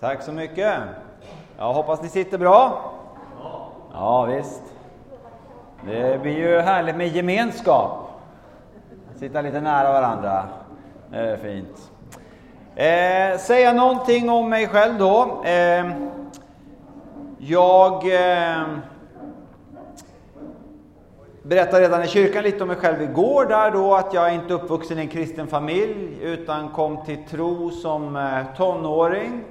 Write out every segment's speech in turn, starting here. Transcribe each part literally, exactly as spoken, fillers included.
Tack så mycket. Jag hoppas ni sitter bra. Ja, visst. Det blir ju härligt med gemenskap. Sitta lite nära varandra. Eh, fint. Eh, säga någonting om mig själv då. Eh, jag eh, berättade redan i kyrkan lite om mig själv igår där då, att jag inte är uppvuxen i en kristen familj utan kom till tro som eh, tonåring.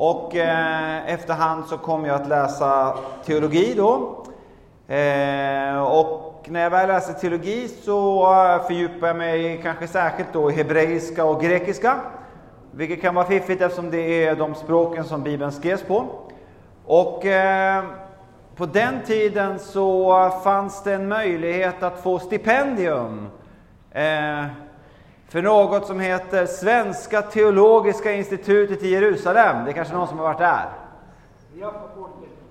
Och eh, efterhand så kom jag att läsa teologi då. Eh, och när jag väl läste teologi så fördjupade jag mig kanske särskilt då i hebreiska och grekiska. Vilket kan vara fiffigt eftersom det är de språken som Bibeln skrevs på. Och eh, på den tiden så fanns det en möjlighet att få stipendium. Eh, för något som heter Svenska teologiska institutet i Jerusalem. Det är kanske någon som har varit där. Ja,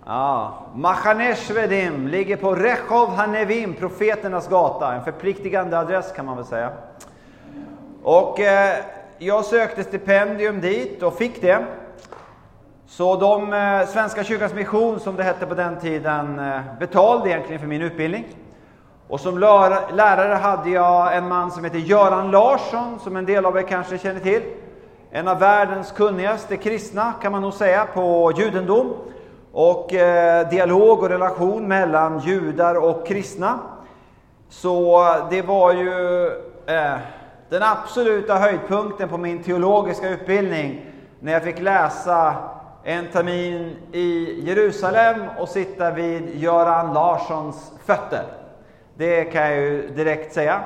Ja, Machanesvedim ligger på Rehov Hanevim, profeternas gata. En förpliktigande adress kan man väl säga. Och eh, jag sökte stipendium dit och fick det. Så de eh, Svenska kyrkans mission, som det hette på den tiden, eh, betalade egentligen för min utbildning. Och som lär- lärare hade jag en man som heter Göran Larsson, som en del av er kanske känner till. En av världens kunnigaste kristna kan man nog säga på judendom. Och eh, dialog och relation mellan judar och kristna. Så det var ju eh, den absoluta höjdpunkten på min teologiska utbildning. När jag fick läsa en termin i Jerusalem och sitta vid Göran Larssons fötter. Det kan jag ju direkt säga.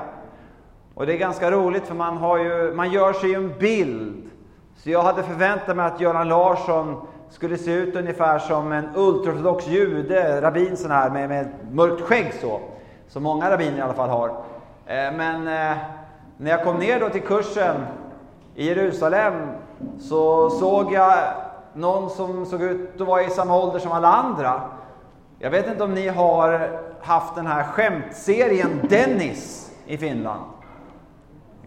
Och det är ganska roligt för man, har ju, man gör sig ju en bild. Så jag hade förväntat mig att Göran Larsson skulle se ut ungefär som en ultraortodox jude, rabbin sån här med, med mörkt skägg så. Som många rabbiner i alla fall har. Eh, men eh, när jag kom ner då till kursen i Jerusalem så såg jag någon som såg ut att vara i samma ålder som alla andra. Jag vet inte om ni har haft den här skämtserien Dennis i Finland.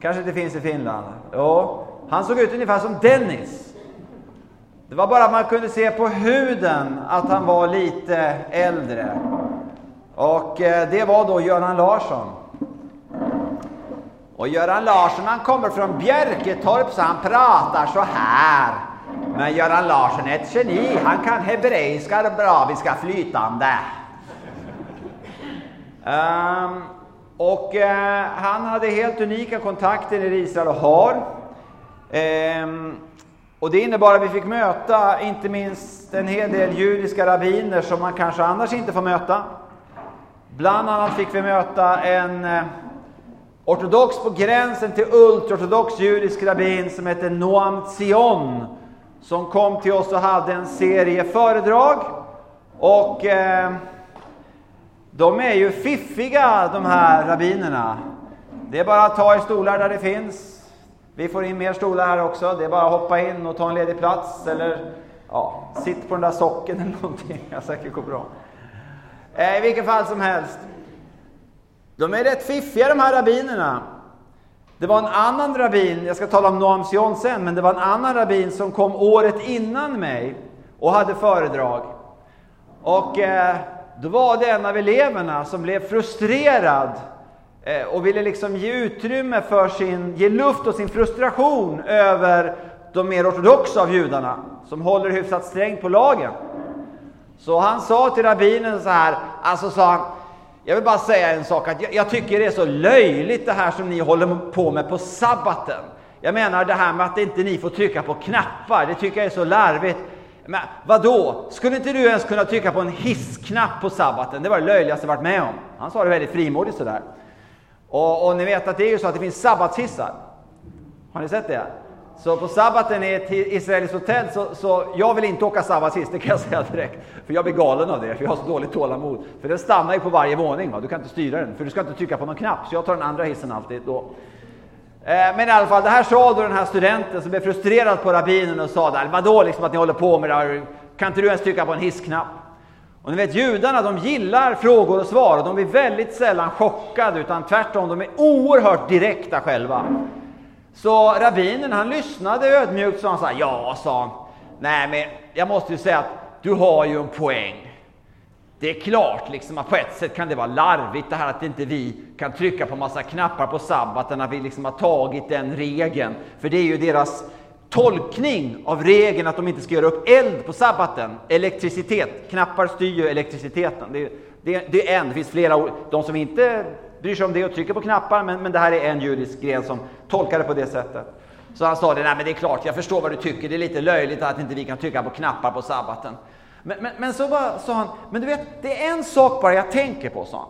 Kanske det finns i Finland. Ja, han såg ut ungefär som Dennis. Det var bara att man kunde se på huden att han var lite äldre. Och det var då Göran Larsson. Och Göran Larsson, han kommer från Bjärketorp så han pratar så här. Men Göran Larsson är ett geni. Han kan hebreiska och arabiska flytande. Um, och uh, han hade helt unika kontakter i Israel och har. Um, Och det innebar att vi fick möta inte minst en hel del judiska rabbiner som man kanske annars inte får möta. Bland annat fick vi möta en ortodox på gränsen till ultraortodox judisk rabbin som heter Noam Zion. Som kom till oss och hade en serie föredrag. Och eh, de är ju fiffiga de här rabbinerna. Det är bara att ta i stolar där det finns. Vi får in mer stolar här också. Det är bara att hoppa in och ta en ledig plats. Eller ja, sitt på den där socken eller någonting. Jag säkert går bra. Eh, I vilket fall som helst. De är rätt fiffiga de här rabbinerna. Det var en annan rabbin. Jag ska tala om Noam Zion sen. Men det var en annan rabbin som kom året innan mig. Och hade föredrag. Och eh, då var det en av eleverna som blev frustrerad. Och ville liksom ge utrymme för sin, ge luft och sin frustration över de mer ortodoxa av judarna. Som håller hyfsat strängt på lagen. Så han sa till rabbinen så här, alltså sa han, jag vill bara säga en sak. Att jag, jag tycker det är så löjligt det här som ni håller på med på sabbaten. Jag menar det här med att inte ni får trycka på knappar. Det tycker jag är så larvigt. Men vadå? Skulle inte du ens kunna trycka på en hissknapp på sabbaten? Det var det löjligaste jag varit med om. Han sa det väldigt frimodigt sådär. Och, och ni vet att det är ju så att det finns sabbatshissar. Har ni sett det? Så på sabbaten i ett israeliskt hotell så, så jag vill inte åka sabbatshiss, det kan jag säga direkt. För jag blir galen av det, för jag har så dåligt tålamod. För den stannar ju på varje våning, va? Du kan inte styra den, för du ska inte trycka på någon knapp. Så jag tar den andra hissen alltid då. Eh, men i alla fall, det här sa då den här studenten som blev frustrerad på rabbinen och sa där, vadå liksom att ni håller på med det här? Kan inte du ens trycka på en hissknapp? Och ni vet, judarna de gillar frågor och svar och de blir väldigt sällan chockade utan tvärtom, de är oerhört direkta själva. Så rabbinen han lyssnade ödmjukt och sa han så här, ja sa han, nej men jag måste ju säga att du har ju en poäng. Det är klart liksom att på ett sätt kan det vara larvigt det här att inte vi kan trycka på massa knappar på sabbaten när vi liksom har tagit den regeln. För det är ju deras tolkning av regeln att de inte ska göra upp eld på sabbaten. Elektricitet, knappar styr ju elektriciteten. Det är, det, det är en, det finns flera, de som inte bryr sig om det och trycker på knappar, men, men det här är en judisk gren som tolkar det på det sättet. Så han sa det, nej men det är klart, jag förstår vad du tycker, det är lite löjligt att inte vi kan trycka på knappar på sabbaten. Men, men, men så bara, sa han, men du vet, det är en sak bara jag tänker på, sa han.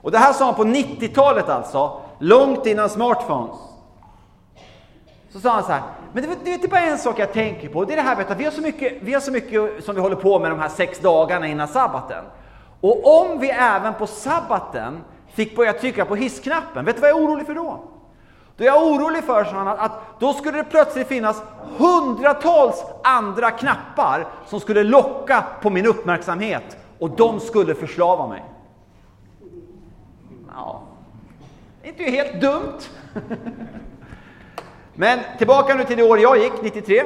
Och det här sa han på nittiotalet alltså, långt innan smartphones. Så sa han så här, men du vet, det är bara en sak jag tänker på, det är det här, vet du, vi har så mycket, vi har så mycket som vi håller på med de här sex dagarna innan sabbaten. Och om vi även på sabbaten fick börja trycka på hissknappen, vet du vad jag är orolig för då? Då är jag orolig för, sa han, att då skulle det plötsligt finnas hundratals andra knappar som skulle locka på min uppmärksamhet och de skulle förslava mig. Ja, det är inte helt dumt. Men tillbaka nu till det år jag gick, nittiotre.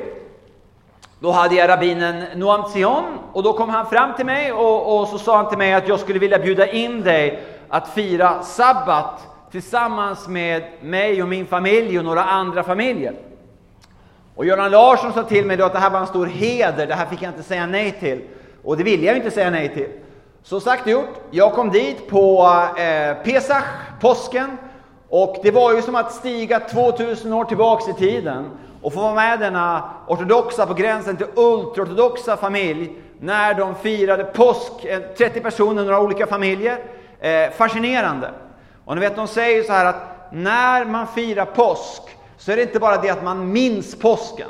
Då hade jag rabbinen Noam Zion och då kom han fram till mig och, och så sa han till mig att jag skulle vilja bjuda in dig att fira sabbat tillsammans med mig och min familj och några andra familjer. Och Göran Larsson sa till mig då att det här var en stor heder, det här fick jag inte säga nej till. Och det ville jag inte säga nej till. Så sagt och gjort, jag kom dit på eh, Pesach, påsken. Och det var ju som att stiga tvåtusen år tillbaka i tiden och få vara med denna ortodoxa, på gränsen till ultraortodoxa familj när de firade påsk, trettio personer, några olika familjer. Eh, fascinerande. Och ni vet, de säger så här att när man firar påsk så är det inte bara det att man minns påsken.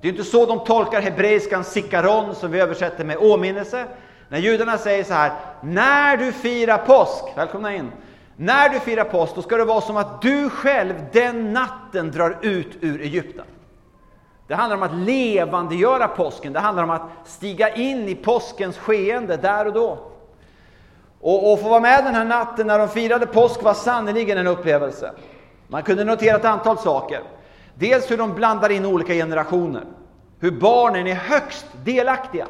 Det är inte så de tolkar hebreiskan sikaron, som vi översätter med åminnelse. När judarna säger så här, när du firar påsk, välkomna in. När du firar påsk, då ska det vara som att du själv den natten drar ut ur Egypten. Det handlar om att levandegöra påsken. Det handlar om att stiga in i påskens skeende där och då. Och, och få vara med den här natten när de firade påsk var sannoliken en upplevelse. Man kunde notera ett antal saker. Dels hur de blandar in olika generationer. Hur barnen är högst delaktiga.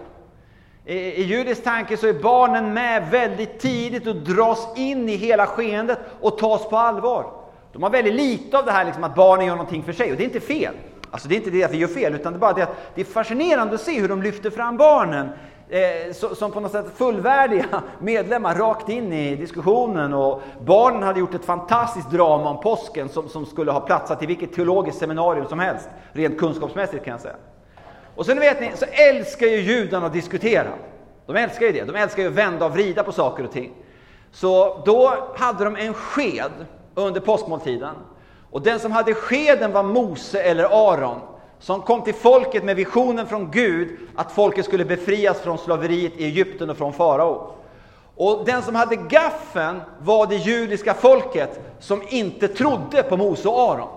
I, i judisk tanke så är barnen med väldigt tidigt och dras in i hela skeendet och tas på allvar. De har väldigt lite av det här liksom, att barnen gör någonting för sig. Och det är inte fel. Alltså det är inte det att vi gör fel, utan det är bara det att det är fascinerande att se hur de lyfter fram barnen. Eh, so, som på något sätt fullvärdiga medlemmar rakt in i diskussionen. Och barnen hade gjort ett fantastiskt drama om påsken som, som skulle ha platsat i vilket teologiskt seminarium som helst, rent kunskapsmässigt kan jag säga. Och sen vet ni, så älskar ju judarna att diskutera. De älskar ju det, de älskar ju att vända och vrida på saker och ting. Så då hade de en sked under påskmåltiden. Och den som hade skeden var Mose eller Aron, som kom till folket med visionen från Gud att folket skulle befrias från slaveriet i Egypten och från farao. Och den som hade gaffeln var det judiska folket som inte trodde på Mose och Aron.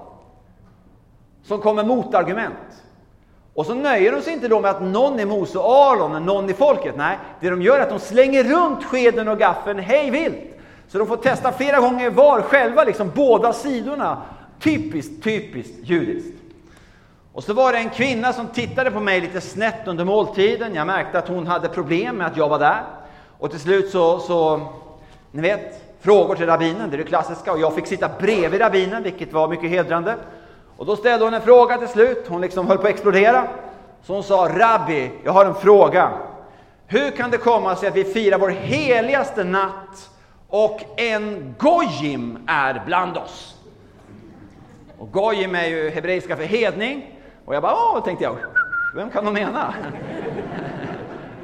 Som kom med motargument. Och så nöjer de sig inte då med att någon är Mose och Aron och någon är folket. Nej, det de gör är att de slänger runt skeden och gaffeln hej vilt. Så de får testa flera gånger var själva, liksom båda sidorna. Typiskt, typiskt judiskt. Och så var det en kvinna som tittade på mig lite snett under måltiden. Jag märkte att hon hade problem med att jag var där. Och till slut så, så ni vet, frågor till rabbinen, det är det klassiska. Och jag fick sitta bredvid rabbinen, vilket var mycket hedrande. Och då ställde hon en fråga till slut. Hon liksom höll på att explodera. Så hon sa, rabbi, jag har en fråga. Hur kan det komma sig att vi firar vår heligaste natt och en gojim är bland oss? Och gojim är ju hebreiska för hedning. Och jag bara, åh, tänkte jag, vem kan de mena?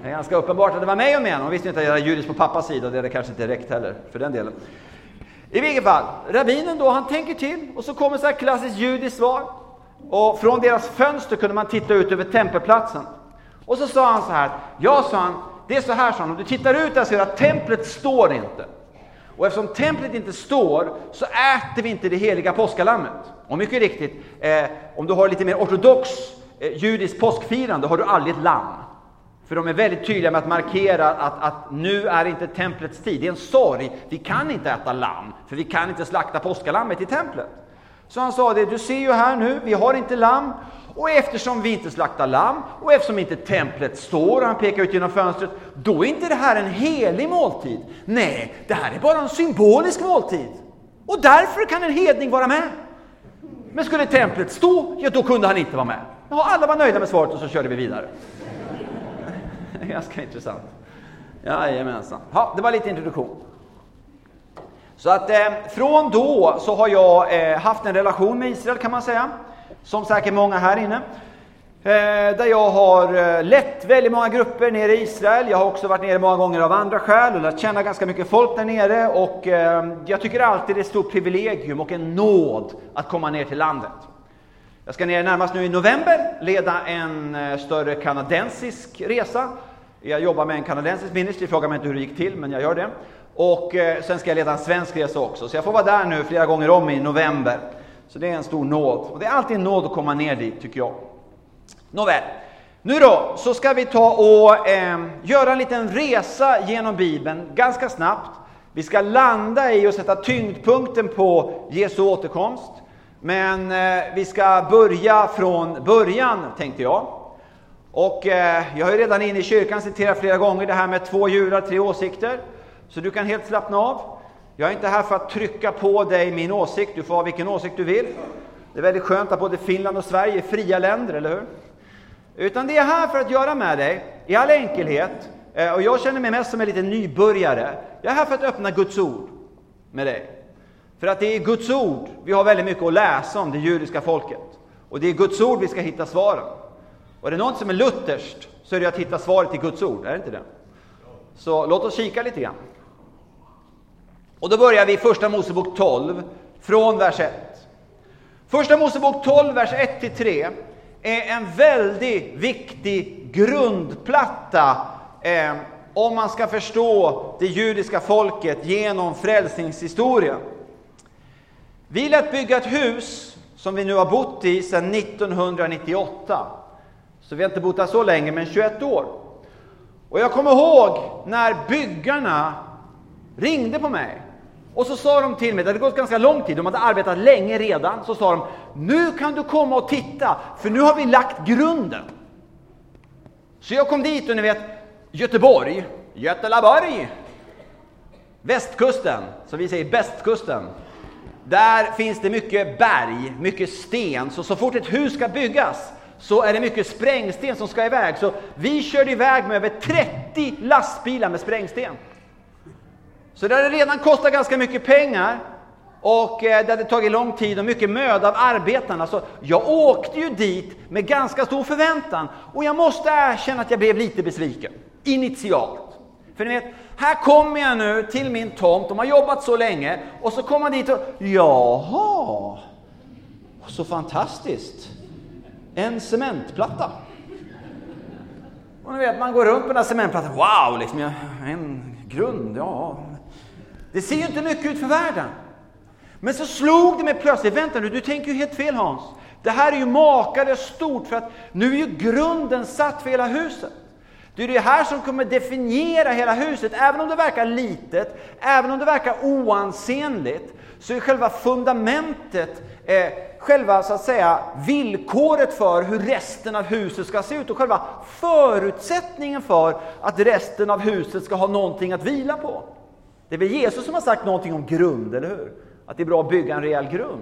Det är ganska uppenbart att det var mig och mena. Hon visste inte att jag var judisk på pappas sida, och det är det kanske inte direkt heller, för den delen. I vilket fall, rabbinen då, han tänker till, och så kommer så här klassiskt judiskt svar. Och från deras fönster kunde man titta ut över tempelplatsen. Och så sa han så här, jag sa han, det är så här, sa han, om du tittar ut där så är att templet står inte. Och eftersom templet inte står så äter vi inte det heliga påskalammet. Och mycket riktigt, eh, om du har lite mer ortodox eh, judisk påskfirande har du aldrig ett lamm. För de är väldigt tydliga med att markera att, att nu är inte templets tid. Det är en sorg, vi kan inte äta lamm, för vi kan inte slakta påskalammet i templet. Så han sa det, du ser ju här nu, vi har inte lamm. Och eftersom vi inte slaktar lamm och eftersom inte templet står, han pekar ut genom fönstret, då är inte det här en helig måltid. Nej, det här är bara en symbolisk måltid. Och därför kan en hedning vara med. Men skulle templet stå, ja då kunde han inte vara med. Ja, alla var nöjda med svaret och så körde vi vidare. Ganska intressant. Jajamensan. Ja, det var lite introduktion. Så att eh, från då så har jag eh, haft en relation med Israel, kan man säga. Som säkert många här inne. Eh, där jag har eh, lett väldigt många grupper nere i Israel. Jag har också varit nere många gånger av andra skäl och lärt känna ganska mycket folk där nere. Och eh, jag tycker alltid det är ett stort privilegium och en nåd att komma ner till landet. Jag ska ner närmast nu i november leda en eh, större kanadensisk resa. Jag jobbar med en kanadensisk ministry, frågar mig inte hur det gick till men jag gör det. Och eh, sen ska jag leda en svensk resa också. Så jag får vara där nu flera gånger om i november. Så det är en stor nåd. Och det är alltid en nåd att komma ner dit, tycker jag. Nåväl. Nu då, så ska vi ta och eh, göra en liten resa genom Bibeln ganska snabbt. Vi ska landa i och sätta tyngdpunkten på Jesu återkomst. Men eh, vi ska börja från början, tänkte jag. Och eh, jag har ju redan inne i kyrkan citerat flera gånger det här med två judar, tre åsikter. Så du kan helt slappna av. Jag är inte här för att trycka på dig min åsikt. Du får ha vilken åsikt du vill. Det är väldigt skönt att både Finland och Sverige är fria länder, eller hur? Utan det är här för att göra med dig i all enkelhet. Och jag känner mig mest som en liten nybörjare. Jag är här för att öppna Guds ord med dig. För att det är Guds ord vi har väldigt mycket att läsa om det judiska folket. Och det är Guds ord vi ska hitta svaren. Och är det något som är lutherskt så är det att hitta svaret i Guds ord, är det inte det? Så låt oss kika lite grann. Och då börjar vi i första Mosebok tolv från vers ett. Första Mosebok tolv vers ett till tre är en väldigt viktig grundplatta eh, om man ska förstå det judiska folket genom frälsningshistorien. Vi lät bygga ett hus som vi nu har bott i sedan nittonhundranittioåtta. Så vi har inte bott där så länge, men tjugoett år. Och jag kommer ihåg när byggarna ringde på mig. Och så sa de till mig, det hade gått ganska lång tid, de hade arbetat länge redan. Så sa de, nu kan du komma och titta, för nu har vi lagt grunden. Så jag kom dit och ni vet, Göteborg, Götelaborg, västkusten, som vi säger bästkusten. Där finns det mycket berg, mycket sten. Så så fort ett hus ska byggas så är det mycket sprängsten som ska iväg. Så vi körde iväg med över trettio lastbilar med sprängsten. Så det hade redan kostat ganska mycket pengar och det hade tagit lång tid och mycket möda av arbetarna. Så jag åkte ju dit med ganska stor förväntan och jag måste erkänna att jag blev lite besviken initialt. För ni vet, här kommer jag nu till min tomt, de har jobbat så länge och så kommer man dit och jaha, så fantastiskt, en cementplatta. Och ni vet, man går runt på den här cementplattan, wow, liksom en grund, ja. Det ser ju inte mycket ut för världen. Men så slog det mig plötsligt. Vänta nu, du tänker ju helt fel, Hans. Det här är ju makade stort för att nu är ju grunden satt för hela huset. Det är det här som kommer definiera hela huset. Även om det verkar litet, även om det verkar oansenligt, så är själva fundamentet, eh, själva så att säga villkoret för hur resten av huset ska se ut och själva förutsättningen för att resten av huset ska ha någonting att vila på. Det är väl Jesus som har sagt någonting om grund, eller hur? Att det är bra att bygga en rejäl grund.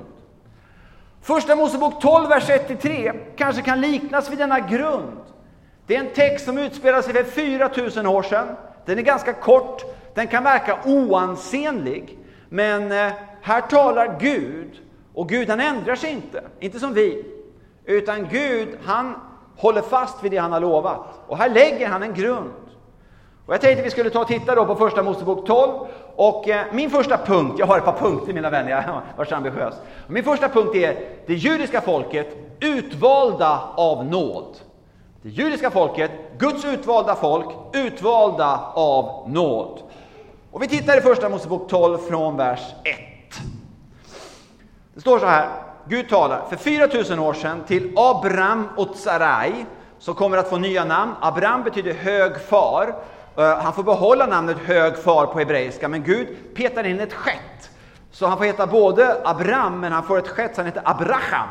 Första Mosebok tolv, vers ett till tre kanske kan liknas vid denna grund. Det är en text som utspelar sig för fyra tusen år sedan. Den är ganska kort. Den kan verka oansenlig. Men här talar Gud. Och Gud, han ändrar sig inte. Inte som vi. Utan Gud, han håller fast vid det han har lovat. Och här lägger han en grund. Och jag tänkte vi skulle ta och titta då på första Mosebok tolv. Och eh, min första punkt, jag har ett par punkter mina vänner, jag var så ambitiös. Min första punkt är det judiska folket utvalda av nåd. Det judiska folket, Guds utvalda folk, utvalda av nåd. Och vi tittar i första Mosebok tolv från vers ett. Det står så här, Gud talar för fyra tusen år sedan till Abram och Sarai som kommer att få nya namn. Abram betyder hög far. Han får behålla namnet hög far på hebreiska, men Gud petar in ett skett. Så han får heta både Abram, men han får ett skett som heter Abraham.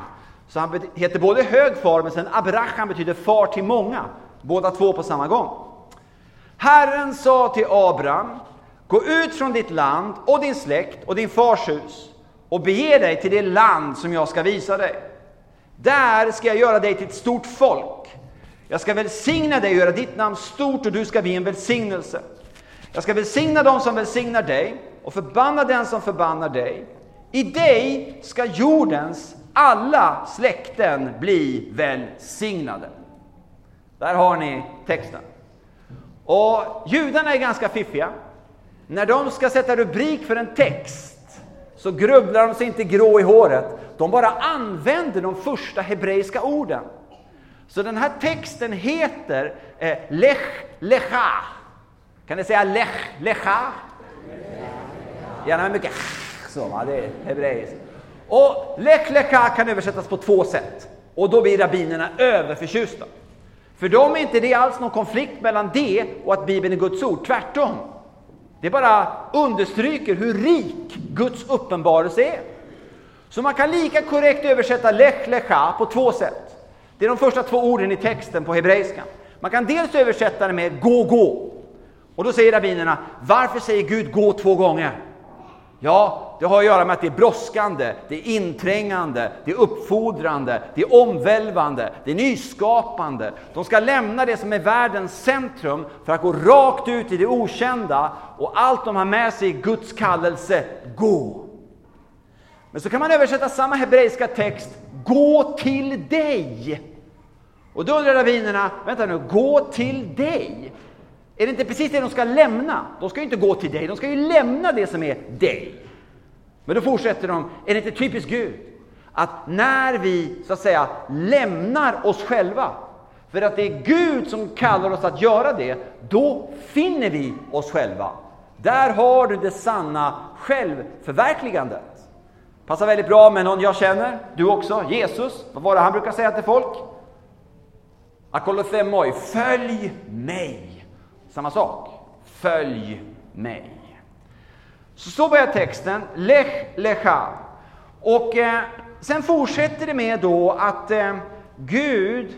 Så han heter både hög far, men sen Abraham betyder far till många. Båda två på samma gång. Herren sa till Abram: gå ut från ditt land och din släkt och din fars hus och bege dig till det land som jag ska visa dig. Där ska jag göra dig till ett stort folk. Jag ska välsigna dig och göra ditt namn stort, och du ska bli en välsignelse. Jag ska välsigna dem som välsignar dig och förbanna den som förbannar dig. I dig ska jordens alla släkten bli välsignade. Där har ni texten. Och judarna är ganska fiffiga. När de ska sätta rubrik för en text så grubblar de sig inte grå i håret. De bara använder de första hebreiska orden. Så den här texten heter eh, Lech Lecha. Kan ni säga Lech Lecha? Gärna med mycket så, va? Det är hebreiskt. Och Lech Lecha kan översättas på två sätt. Och då blir rabbinerna överförtjusta. För dem är inte det alls någon konflikt mellan det och att Bibeln är Guds ord. Tvärtom. Det bara understryker hur rik Guds uppenbarelse är. Så man kan lika korrekt översätta Lech Lecha på två sätt. Det är de första två orden i texten på hebreiska. Man kan dels översätta det med gå, gå. Och då säger rabbinerna: varför säger Gud gå två gånger? Ja, det har att göra med att det är brådskande, det är inträngande, det är uppfordrande, det är omvälvande, det är nyskapande. De ska lämna det som är världens centrum för att gå rakt ut i det okända, och allt de har med sig i Guds kallelse, gå. Men så kan man översätta samma hebreiska text, gå till dig. Och då undrar rabbinerna, vänta nu, gå till dig. Är det inte precis det de ska lämna? De ska ju inte gå till dig, de ska ju lämna det som är dig. Men då fortsätter de, är det inte typiskt Gud? Att när vi, så att säga, lämnar oss själva, för att det är Gud som kallar oss att göra det, då finner vi oss själva. Där har du det sanna självförverkligandet. Passar väldigt bra med någon jag känner, du också, Jesus. Vad var det han brukar säga till folk? Akolofemoi, följ mig. Samma sak. Följ mig. Så, så börjar texten. Lech Lecha. Och eh, sen fortsätter det med då att eh, Gud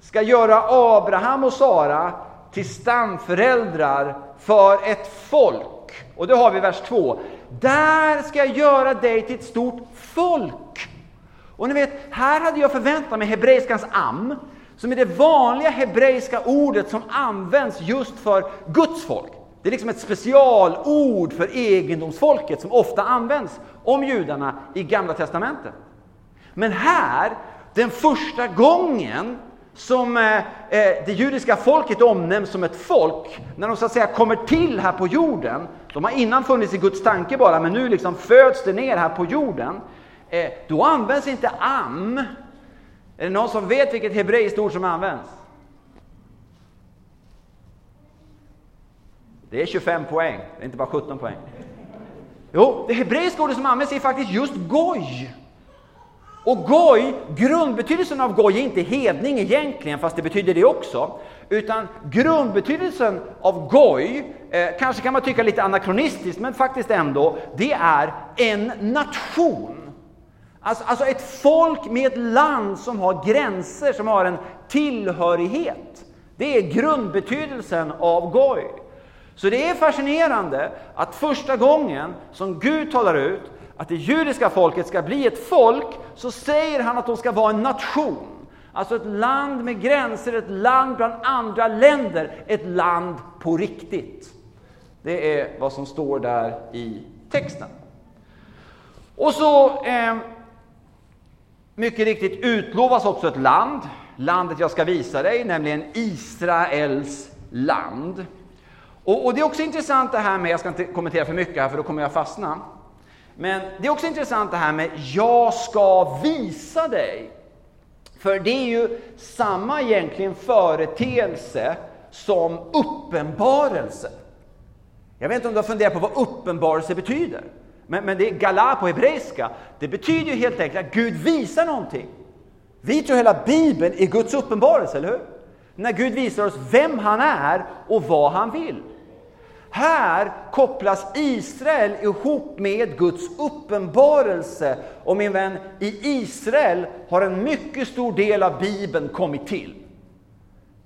ska göra Abraham och Sara till stamföräldrar för ett folk. Och det har vi vers två. Där ska jag göra dig till ett stort folk. Och ni vet, här hade jag förväntat mig hebreiskans am, som är det vanliga hebreiska ordet som används just för Guds folk. Det är liksom ett specialord för egendomsfolket som ofta används om judarna i Gamla testamentet. Men här, den första gången som eh, det judiska folket omnämns som ett folk, när de så att säga kommer till här på jorden, de har innan funnits i Guds tanke bara, men nu liksom föds det ner här på jorden, eh, då används inte am. Är det någon som vet vilket hebreiskt ord som används? Det är tjugofem poäng, det är inte bara sjutton poäng. Jo, det hebreiska ordet som används är faktiskt just Goj. Och Goj, grundbetydelsen av Goj är inte hedning egentligen, fast det betyder det också. Utan grundbetydelsen av Goj, eh, kanske kan man tycka lite anakronistiskt, men faktiskt ändå, det är en nation. Alltså, alltså ett folk med ett land som har gränser, som har en tillhörighet. Det är grundbetydelsen av Goj. Så det är fascinerande att första gången som Gud talar ut att det judiska folket ska bli ett folk, så säger han att de ska vara en nation. Alltså ett land med gränser, ett land bland andra länder, ett land på riktigt. Det är vad som står där i texten. Och så eh, mycket riktigt utlovas också ett land, landet jag ska visa dig, nämligen Israels land. Och, och det är också intressant det här med, jag ska inte kommentera för mycket här för då kommer jag fastna. Men det är också intressant det här med jag ska visa dig. För det är ju samma egentligen företeelse som uppenbarelse. Jag vet inte om du har funderat på vad uppenbarelse betyder. Men, men det är gala på hebreiska. Det betyder ju helt enkelt att Gud visar någonting. Vi tror hela Bibeln är Guds uppenbarelse, eller hur? När Gud visar oss vem han är och vad han vill. Här kopplas Israel ihop med Guds uppenbarelse. Och min vän, i Israel har en mycket stor del av Bibeln kommit till.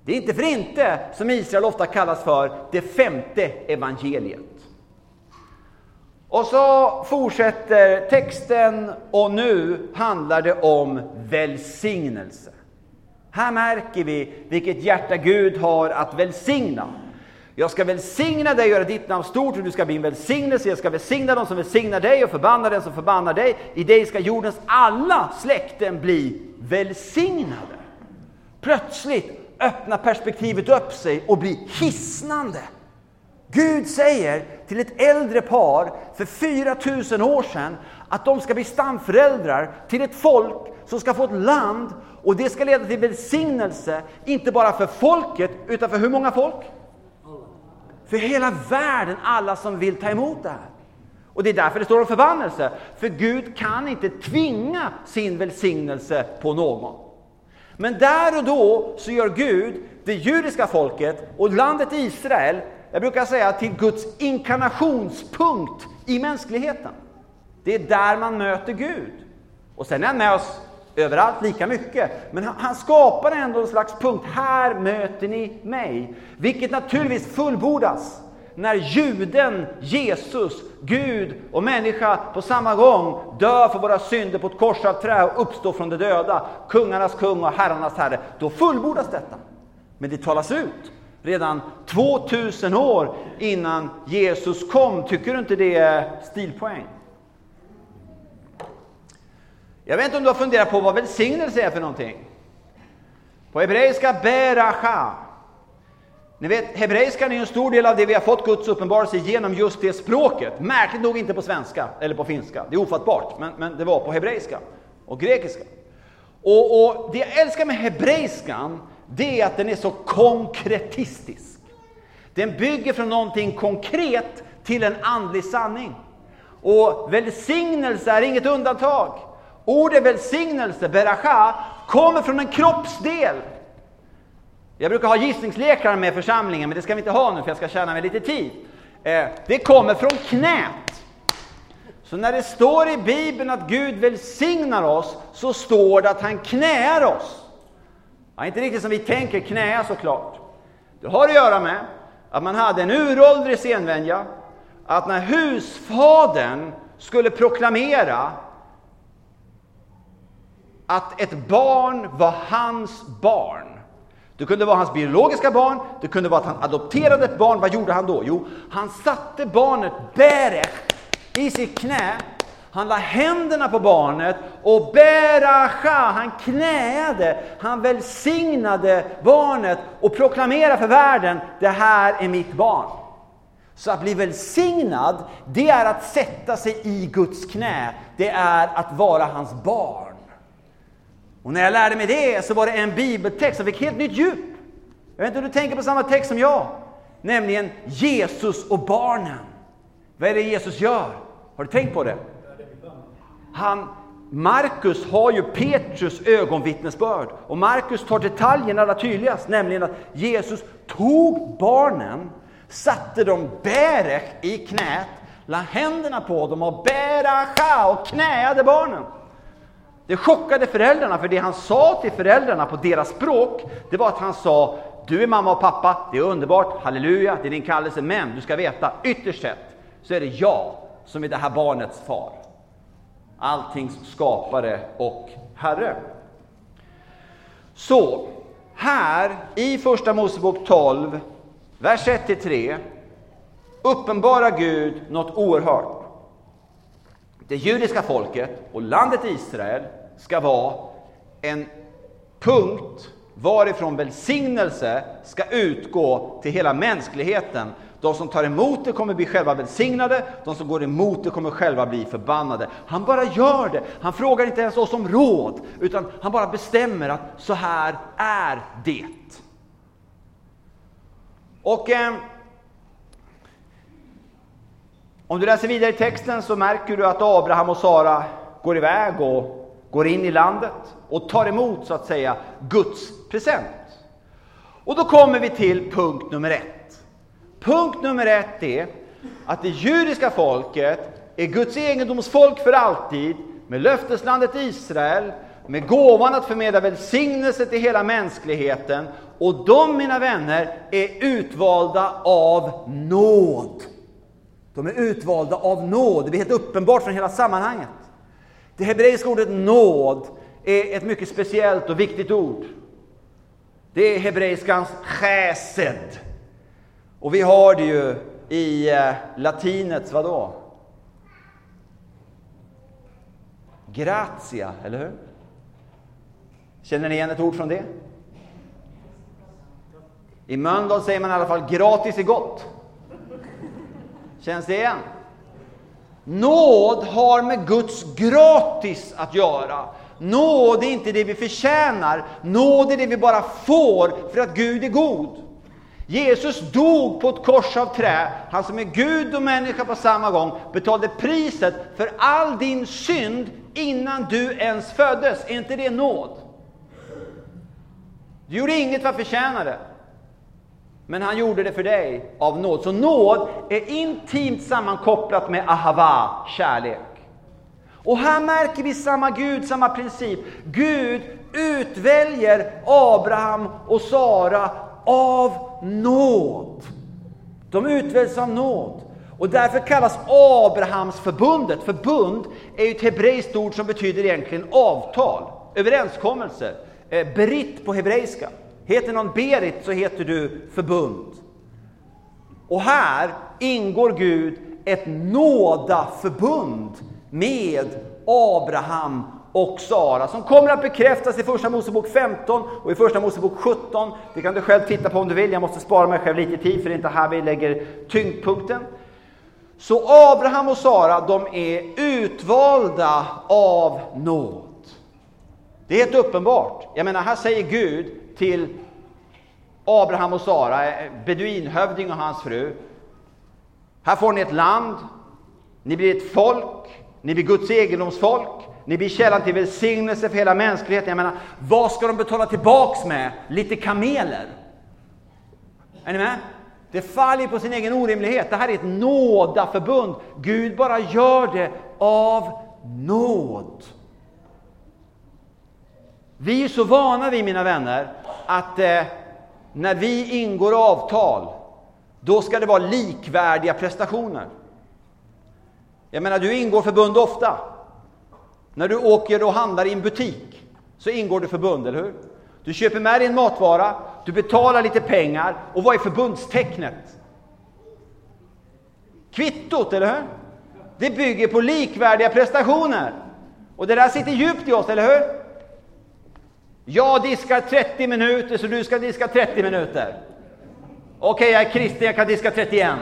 Det är inte för inte som Israel ofta kallas för det femte evangeliet. Och så fortsätter texten, och nu handlar det om välsignelse. Här märker vi vilket hjärta Gud har att välsigna. Jag ska välsigna dig och göra ditt namn stort, och du ska bli en välsignelse. Jag ska välsigna dem som välsignar dig och förbanna den som förbannar dig. I dig ska jordens alla släkten bli välsignade. Plötsligt öppnar perspektivet upp sig och blir hisnande. Gud säger till ett äldre par för fyra tusen år sedan att de ska bli stamföräldrar till ett folk som ska få ett land, och det ska leda till välsignelse, inte bara för folket utan för hur många folk? För hela världen, alla som vill ta emot det här. Och det är därför det står om förbannelse. För Gud kan inte tvinga sin välsignelse på någon. Men där och då så gör Gud det judiska folket och landet Israel, jag brukar säga, till Guds inkarnationspunkt i mänskligheten. Det är där man möter Gud. Och sen är han med oss överallt lika mycket. Men han, han skapar ändå en slags punkt. Här möter ni mig. Vilket naturligtvis fullbordas när juden, Jesus, Gud och människa på samma gång dör för våra synder på ett kors av trä och uppstår från de döda. Kungarnas kung och herrarnas herre. Då fullbordas detta. Men det talas ut redan två tusen år innan Jesus kom. Tycker du inte det är stilpoäng? Jag vet inte om du har funderat på vad välsignelse är för någonting. På hebreiska, beracha. Ni vet, hebreiskan är en stor del av det vi har fått Guds uppenbarelse genom just det språket. Märkligt nog inte på svenska eller på finska. Det är ofattbart, men, men det var på hebreiska och grekiska. Och, och det jag älskar med hebreiskan, det är att den är så konkretistisk. Den bygger från någonting konkret till en andlig sanning. Och välsignelse är inget undantag. Ordet välsignelse, beracha, kommer från en kroppsdel. Jag brukar ha gissningslekar med församlingen, men det ska vi inte ha nu för jag ska tjäna mig lite tid. Eh, det kommer från knät. Så när det står i Bibeln att Gud välsignar oss, så står det att han knäar oss. Ja, inte riktigt som vi tänker knäa såklart. Det har att göra med att man hade en uråldrig sedvänja, att när husfadern skulle proklamera att ett barn var hans barn. Det kunde vara hans biologiska barn. Det kunde vara att han adopterade ett barn. Vad gjorde han då? Jo, han satte barnet berech i sitt knä. Han la händerna på barnet. Och beracha, han knäade. Han välsignade barnet. Och proklamerade för världen: det här är mitt barn. Så att bli välsignad, det är att sätta sig i Guds knä. Det är att vara hans barn. Och när jag lärde mig det så var det en bibeltext som fick helt nytt djup. Jag vet inte om du tänker på samma text som jag. Nämligen Jesus och barnen. Vad är det Jesus gör? Har du tänkt på det? Han, Markus har ju Petrus ögonvittnesbörd. Och Markus tar detaljerna allra tydligast. Nämligen att Jesus tog barnen, satte dem berech i knät, la händerna på dem och beracha och knäade barnen. Det chockade föräldrarna, för det han sa till föräldrarna på deras språk, det var att han sa: du är mamma och pappa, det är underbart, halleluja, det är din kallelse, men du ska veta, ytterst sett så är det jag som är det här barnets far. Alltings skapare och herre. Så, här i första Mosebok tolv, vers ett till tre, uppenbara Gud något oerhört. Det judiska folket och landet Israel ska vara en punkt varifrån välsignelse ska utgå till hela mänskligheten. De som tar emot det kommer bli själva välsignade. De som går emot det kommer själva bli förbannade. Han bara gör det. Han frågar inte ens oss om råd, utan han bara bestämmer att så här är det. Och... Eh, Om du läser vidare i texten så märker du att Abraham och Sara går iväg och går in i landet och tar emot, så att säga, Guds present. Och då kommer vi till punkt nummer ett. Punkt nummer ett är att det judiska folket är Guds egendomsfolk för alltid, med löfteslandet Israel, med gåvan att förmedla välsignelse till hela mänskligheten. Och de, mina vänner, är utvalda av nåd. De är utvalda av nåd. Det blir helt uppenbart från hela sammanhanget. Det hebreiska ordet nåd är ett mycket speciellt och viktigt ord. Det är hebreiskans chesed. Och vi har det ju i latinets, vadå? Gratia, eller hur? Känner ni igen ett ord från det? I Möndag säger man i alla fall gratis är gott. Känns det igen? Nåd har med Guds gratis att göra. Nåd är inte det vi förtjänar. Nåd är det vi bara får för att Gud är god. Jesus dog på ett kors av trä. Han som är Gud och människa på samma gång betalade priset för all din synd innan du ens föddes. Är inte det nåd? Du gjorde inget för att förtjäna det. Men han gjorde det för dig av nåd. Så nåd är intimt sammankopplat med ahava, kärlek. Och här märker vi samma Gud, samma princip. Gud utväljer Abraham och Sara av nåd. De utväljs av nåd. Och därför kallas Abrahams förbundet. Förbund är ju ett hebreiskt ord som betyder egentligen avtal, överenskommelser. Berit på hebreiska. Heter någon Berit så heter du förbund. Och här ingår Gud ett nådaförbund med Abraham och Sara som kommer att bekräftas i första Mosebok femton och i första Mosebok sjutton. Det kan du själv titta på om du vill. Jag måste spara mig själv lite tid för det är inte här vi lägger tyngdpunkten. Så Abraham och Sara, de är utvalda av nåd. Det är helt uppenbart. Jag menar, här säger Gud till Abraham och Sara, beduinhövding och hans fru: här får ni ett land, ni blir ett folk, ni blir Guds egendomsfolk, ni blir källan till välsignelse för hela mänskligheten. Jag menar, vad ska de betala tillbaks med? Lite kameler. Är ni med? Det faller på sin egen orimlighet. Det här är ett nådaförbund. Gud bara gör det av nåd. Vi är så vana vid, mina vänner, att eh, när vi ingår avtal, då ska det vara likvärdiga prestationer. Jag menar, du ingår förbund ofta. När du åker och handlar i en butik så ingår du förbund, eller hur? Du köper med dig en matvara, du betalar lite pengar, och vad är förbundstecknet? Kvittot, eller hur? Det bygger på likvärdiga prestationer. Och det där sitter djupt i oss, eller hur? Jag diskar trettio minuter så du ska diska trettio minuter. Okej, jag är kristen, jag kan diska trettioen.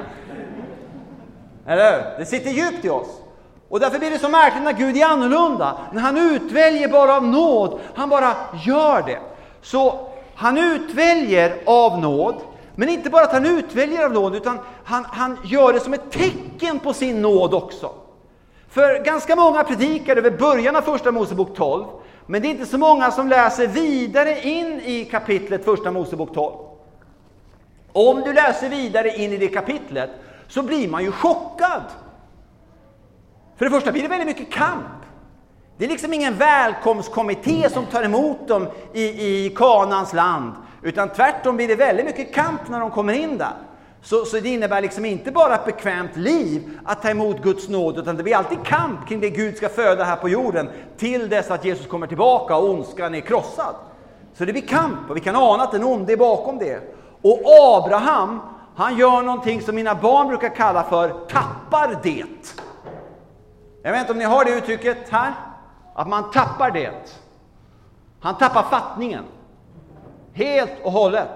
Eller hur? Det sitter djupt i oss. Och därför blir det så märkligt när Gud är annorlunda. När han utväljer bara av nåd. Han bara gör det. Så han utväljer av nåd. Men inte bara att han utväljer av nåd, utan han, han gör det som ett tecken på sin nåd också. För ganska många predikar över början av första Mosebok tolv. Men det är inte så många som läser vidare in i kapitlet första Mosebok tolv. Om du läser vidare in i det kapitlet så blir man ju chockad. För det första blir det väldigt mycket kamp. Det är liksom ingen välkomstkommitté som tar emot dem i, i Kanans land. Utan tvärtom blir det väldigt mycket kamp när de kommer in där. Så, så det innebär liksom inte bara ett bekvämt liv att ta emot Guds nåd, utan det blir alltid kamp kring det Gud ska föda här på jorden till dess att Jesus kommer tillbaka och ondskan är krossad. Så det blir kamp, och vi kan ana att den onde är bakom det. Och Abraham, han gör någonting som mina barn brukar kalla för tappar det. Jag vet inte om ni har det uttrycket här, att man tappar det. Han tappar fattningen helt och hållet.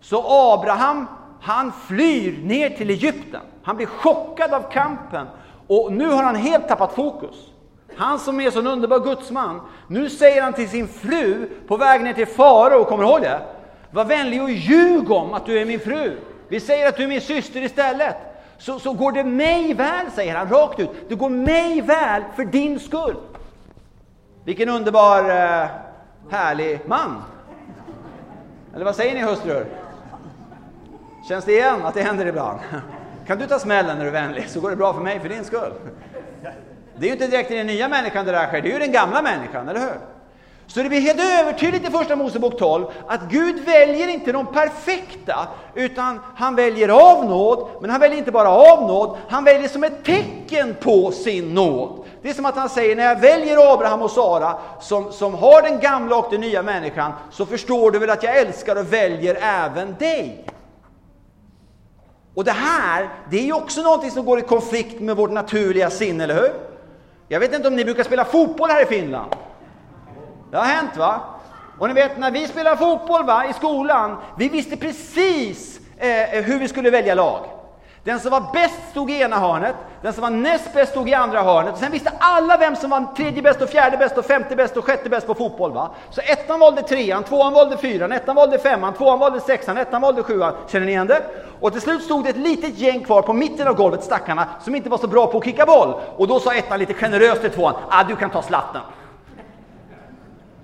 Så Abraham, han flyr ner till Egypten. Han blir chockad av kampen. Och nu har han helt tappat fokus. Han som är sån underbar gudsman. Nu säger han till sin fru på väg ner till farao, och kommer ihåg det: var vänlig och ljug om att du är min fru. Vi säger att du är min syster istället. Så, så går det mig väl, säger han rakt ut. Det går mig väl för din skull. Vilken underbar, härlig man. Eller vad säger ni, hustrur? Känns det igen att det händer ibland? Kan du ta smällen när du är vänlig, så går det bra för mig för din skull. Det är ju inte direkt den nya människan det där sker. Det är ju den gamla människan, eller hur? Så det blir helt övertydligt i första Mosebok tolv att Gud väljer inte de perfekta, utan han väljer av nåd, men han väljer inte bara av nåd, han väljer som ett tecken på sin nåd. Det är som att han säger, när jag väljer Abraham och Sara som, som har den gamla och den nya människan, så förstår du väl att jag älskar och väljer även dig. Och det här, det är ju också någonting som går i konflikt med vårt naturliga sinne, eller hur? Jag vet inte om ni brukar spela fotboll här i Finland. Det har hänt, va? Och ni vet, när vi spelade fotboll, va, i skolan, vi visste precis eh, hur vi skulle välja lag. Den som var bäst stod i ena hörnet, den som var näst bäst stod i andra hörnet. Och sen visste alla vem som var tredje bäst och fjärde bäst och femte bäst och sjätte bäst på fotboll, va? Så ettan valde trean, tvåan valde fyran, ettan valde femman, tvåan valde sexan, ettan valde sjuan. Känner ni igen det? Och till slut stod det ett litet gäng kvar på mitten av golvet, stackarna, som inte var så bra på att kicka boll. Och då sa ettan lite generöst till tvåan, ah, du kan ta slatten.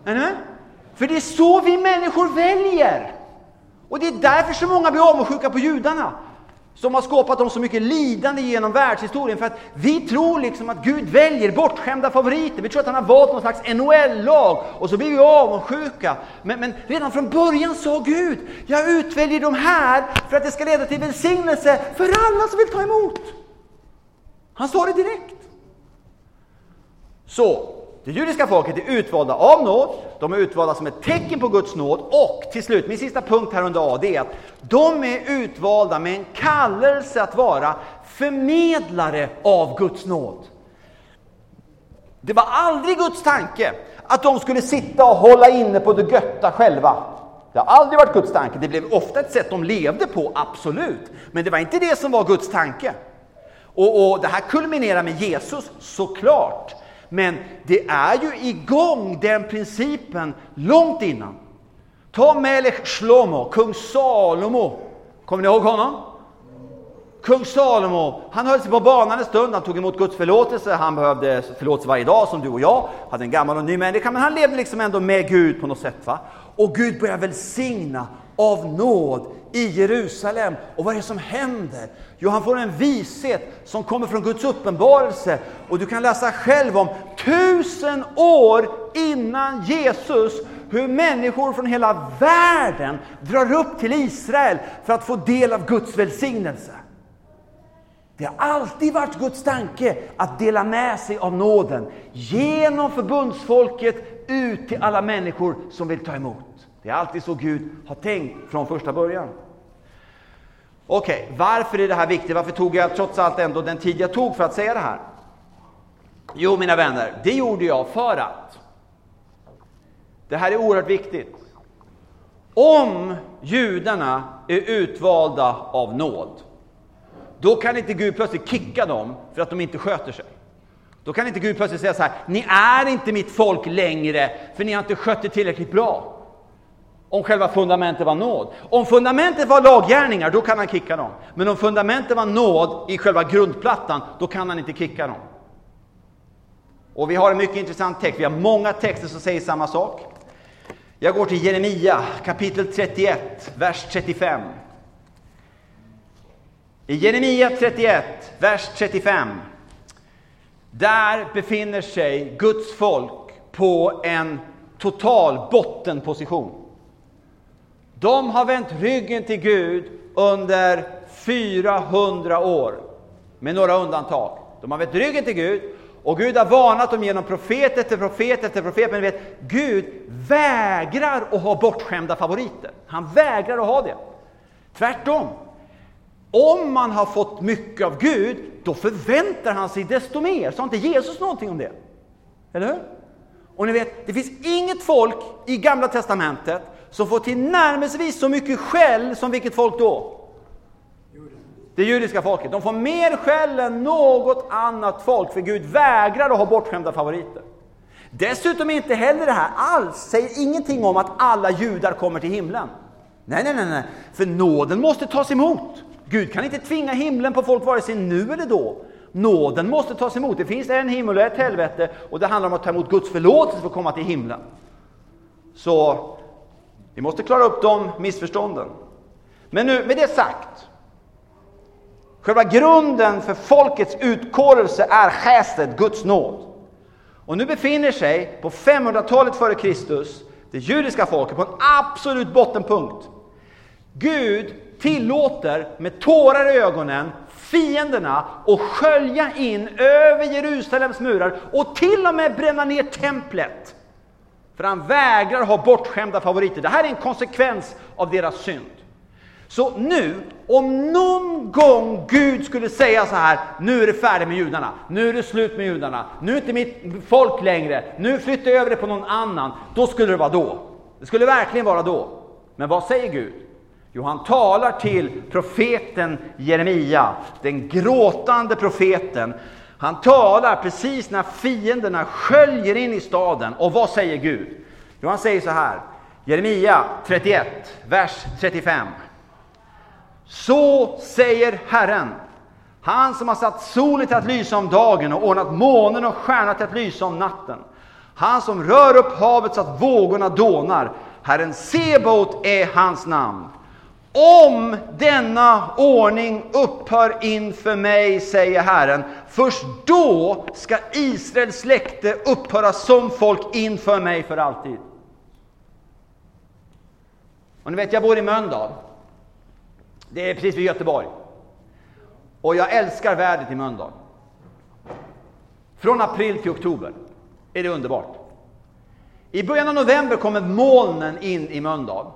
Eller? För det är så vi människor väljer. Och det är därför så många blir avundsjuka på judarna, som har skapat dem så mycket lidande genom världshistorien. För att vi tror liksom att Gud väljer bortskämda favoriter. Vi tror att han har valt någon slags N H L-lag, och så blir vi avundsjuka. Men, men redan från början sa Gud, jag utväljer dem här för att det ska leda till välsignelse för alla som vill ta emot. Han sa det direkt. Så det judiska folket är utvalda av nåd, de är utvalda som ett tecken på Guds nåd, och till slut, min sista punkt här under A, det är att de är utvalda med en kallelse att vara förmedlare av Guds nåd. Det var aldrig Guds tanke att de skulle sitta och hålla inne på det götta själva. Det har aldrig varit Guds tanke, det blev ofta ett sätt de levde på, absolut. Men det var inte det som var Guds tanke. Och, och det här kulminerar med Jesus, såklart. Men det är ju igång den principen långt innan. Ta Melech Shlomo, kung Salomo. Kommer ni ihåg honom? Kung Salomo, han höll sig på banan en stund. Han tog emot Guds förlåtelse. Han behövde förlåtelse varje dag som du och jag. Hade en gammal och ny människa. Men han levde liksom ändå med Gud på något sätt, va? Och Gud började välsigna av nåd i Jerusalem. Och vad är det som händer? Jo, han får en vishet som kommer från Guds uppenbarelse. Och du kan läsa själv om tusen år innan Jesus, hur människor från hela världen drar upp till Israel för att få del av Guds välsignelse. Det har alltid varit Guds tanke att dela med sig av nåden genom förbundsfolket ut till alla människor som vill ta emot. Det är alltid så Gud har tänkt från första början. Okej, okay, varför är det här viktigt? Varför tog jag trots allt ändå den tid jag tog för att säga det här? Jo, mina vänner, det gjorde jag för att det här är oerhört viktigt. Om judarna är utvalda av nåd, då kan inte Gud plötsligt kicka dem för att de inte sköter sig. Då kan inte Gud plötsligt säga så här, ni är inte mitt folk längre för ni har inte skött det tillräckligt bra. Om själva fundamentet var nåd. Om fundamentet var laggärningar, då kan han kicka dem. Men om fundamentet var nåd i själva grundplattan, då kan han inte kicka dem. Och vi har en mycket intressant text. Vi har många texter som säger samma sak. Jag går till Jeremia, kapitel trettioett, vers trettiofem. I Jeremia trettioett, vers trettiofem. Där befinner sig Guds folk på en total bottenposition. De har vänt ryggen till Gud under fyrahundra år. Med några undantag. De har vänt ryggen till Gud. Och Gud har varnat dem genom profet efter profet efter profet. Men vet, Gud vägrar att ha bortskämda favoriter. Han vägrar att ha det. Tvärtom. Om man har fått mycket av Gud, då förväntar han sig desto mer. Sa inte Jesus någonting om det? Eller hur? Och ni vet, det finns inget folk i Gamla testamentet som får till närmestvis så mycket skäll som vilket folk då? Det judiska folket. De får mer skäll än något annat folk, för Gud vägrar att ha bortskämda favoriter. Dessutom är inte heller det här alls, säger ingenting om att alla judar kommer till himlen. Nej, nej, nej, nej. För nåden måste tas emot. Gud kan inte tvinga himlen på folk vare sig nu eller då. Nåden måste tas emot. Det finns en himmel och ett helvete, och det handlar om att ta emot Guds förlåtelse för att komma till himlen. Så vi måste klara upp de missförstånden. Men nu, med det sagt, själva grunden för folkets utkårelse är chesed, Guds nåd. Och nu befinner sig på femhundratalet före Kristus det judiska folket på en absolut bottenpunkt. Gud tillåter med tårar i ögonen fienderna att skölja in över Jerusalems murar och till och med bränna ner templet. För han vägrar ha bortskämda favoriter. Det här är en konsekvens av deras synd. Så nu, om någon gång Gud skulle säga så här: nu är det färdigt med judarna, nu är det slut med judarna, nu är inte mitt folk längre, nu flyttar jag över det på någon annan, då skulle det vara då. Det skulle verkligen vara då. Men vad säger Gud? Jo, han talar till profeten Jeremia, den gråtande profeten. Han talar precis när fienderna sköljer in i staden. Och vad säger Gud? Jo, han säger så här, Jeremia trettioett, vers trettiofem. Så säger Herren, han som har satt solen till att lysa om dagen och ordnat månen och stjärnan till att lysa om natten. Han som rör upp havet så att vågorna dånar. Herren Sebaot är hans namn. Om denna ordning upphör inför mig, säger Herren, först då ska Israels släkte upphöra som folk inför mig för alltid. Och ni vet, jag bor i Möndag. Det är precis vid Göteborg. Och jag älskar vädret i Möndag. Från april till oktober är det underbart. I början av november kommer molnen in i Möndag.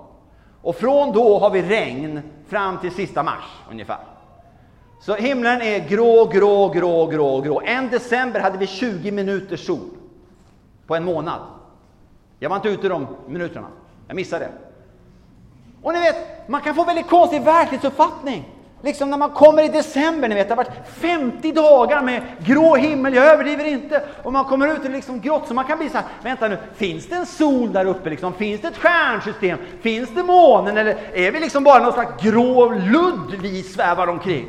Och från då har vi regn fram till sista mars ungefär. Så himlen är grå, grå, grå, grå, grå. En december hade vi tjugo minuter sol på en månad. Jag var inte ute de minuterna. Jag missade det. Och ni vet, man kan få väldigt konstig verklighetsuppfattning. Liksom när man kommer i december, ni vet, det har varit femtio dagar med grå himmel, jag överdriver inte. Och man kommer ut i liksom grått, så man kan bli så här, vänta nu, finns det en sol där uppe liksom? Finns det ett stjärnsystem? Finns det månen? Eller är vi liksom bara någon slags grå ludd vi svävar omkring?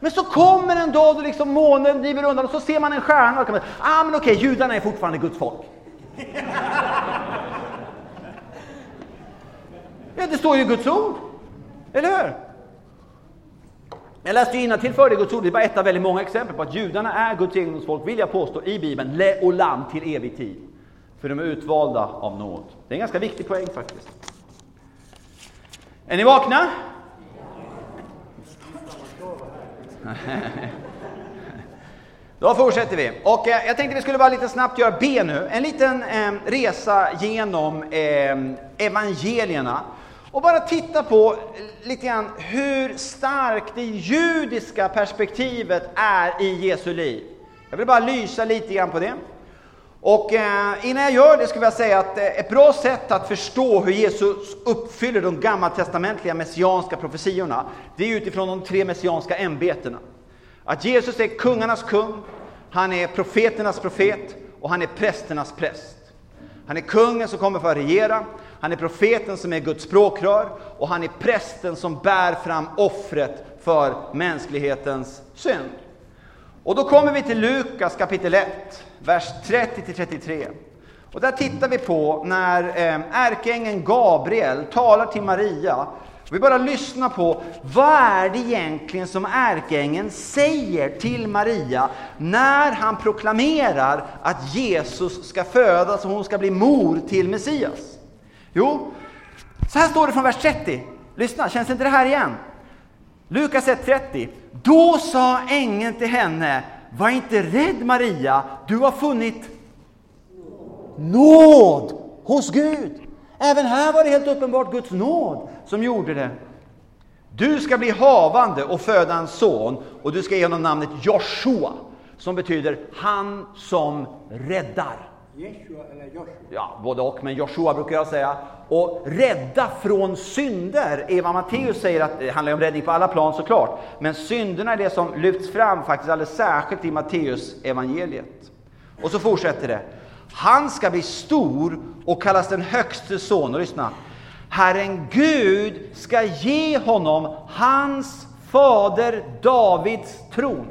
Men så kommer en dag då liksom månen driver undan och så ser man en stjärna och kan man, ah men okej, judarna är fortfarande Guds folk. Ja, det står ju Guds ord, eller hur? Jag läste ju innantill för det Guds ord. Det är bara ett av väldigt många exempel på att judarna är Guds egendomsfolk, vill jag påstå, i Bibeln. Le och lam till evig tid. För de är utvalda av nåd. Det är en ganska viktig poäng faktiskt. Är ni vakna? Då fortsätter vi. Och eh, jag tänkte vi skulle bara lite snabbt göra B nu. En liten eh, resa genom eh, evangelierna. Och bara titta på lite grann hur starkt det judiska perspektivet är i Jesu liv. Jag vill bara lysa lite grann på det. Och innan jag gör det skulle jag säga att ett bra sätt att förstå hur Jesus uppfyller de gammaltestamentliga messianska profetiorna, det är utifrån de tre messianska ämbetena. Att Jesus är kungarnas kung, han är profeternas profet och han är prästernas präst. Han är kungen som kommer för att regera. Han är profeten som är Guds språkrör. Och han är prästen som bär fram offret för mänsklighetens synd. Och då kommer vi till Lukas kapitel ett, vers trettio till trettiotre. Och där tittar vi på när ärkeängeln Gabriel talar till Maria. Vi bara lyssnar på vad är det egentligen som ärkeängeln säger till Maria när han proklamerar att Jesus ska födas och hon ska bli mor till Messias. Jo, så här står det från vers trettio. Lyssna, känns inte det här igen? Lukas ett trettio. Då sa ängeln till henne: var inte rädd Maria, du har funnit nåd hos Gud. Även här var det helt uppenbart Guds nåd som gjorde det. Du ska bli havande och föda en son och du ska ge honom namnet Joshua, som betyder han som räddar. Joshua eller Joshua? Ja, både och, men Joshua brukar jag säga. Och rädda från synder. Eva Matteus säger att det handlar om räddning på alla plan såklart. Men synderna är det som lyfts fram faktiskt alldeles särskilt i Matteus evangeliet. Och så fortsätter det. Han ska bli stor och kallas den högste son. Och lyssna. Herren Gud ska ge honom hans fader Davids tron.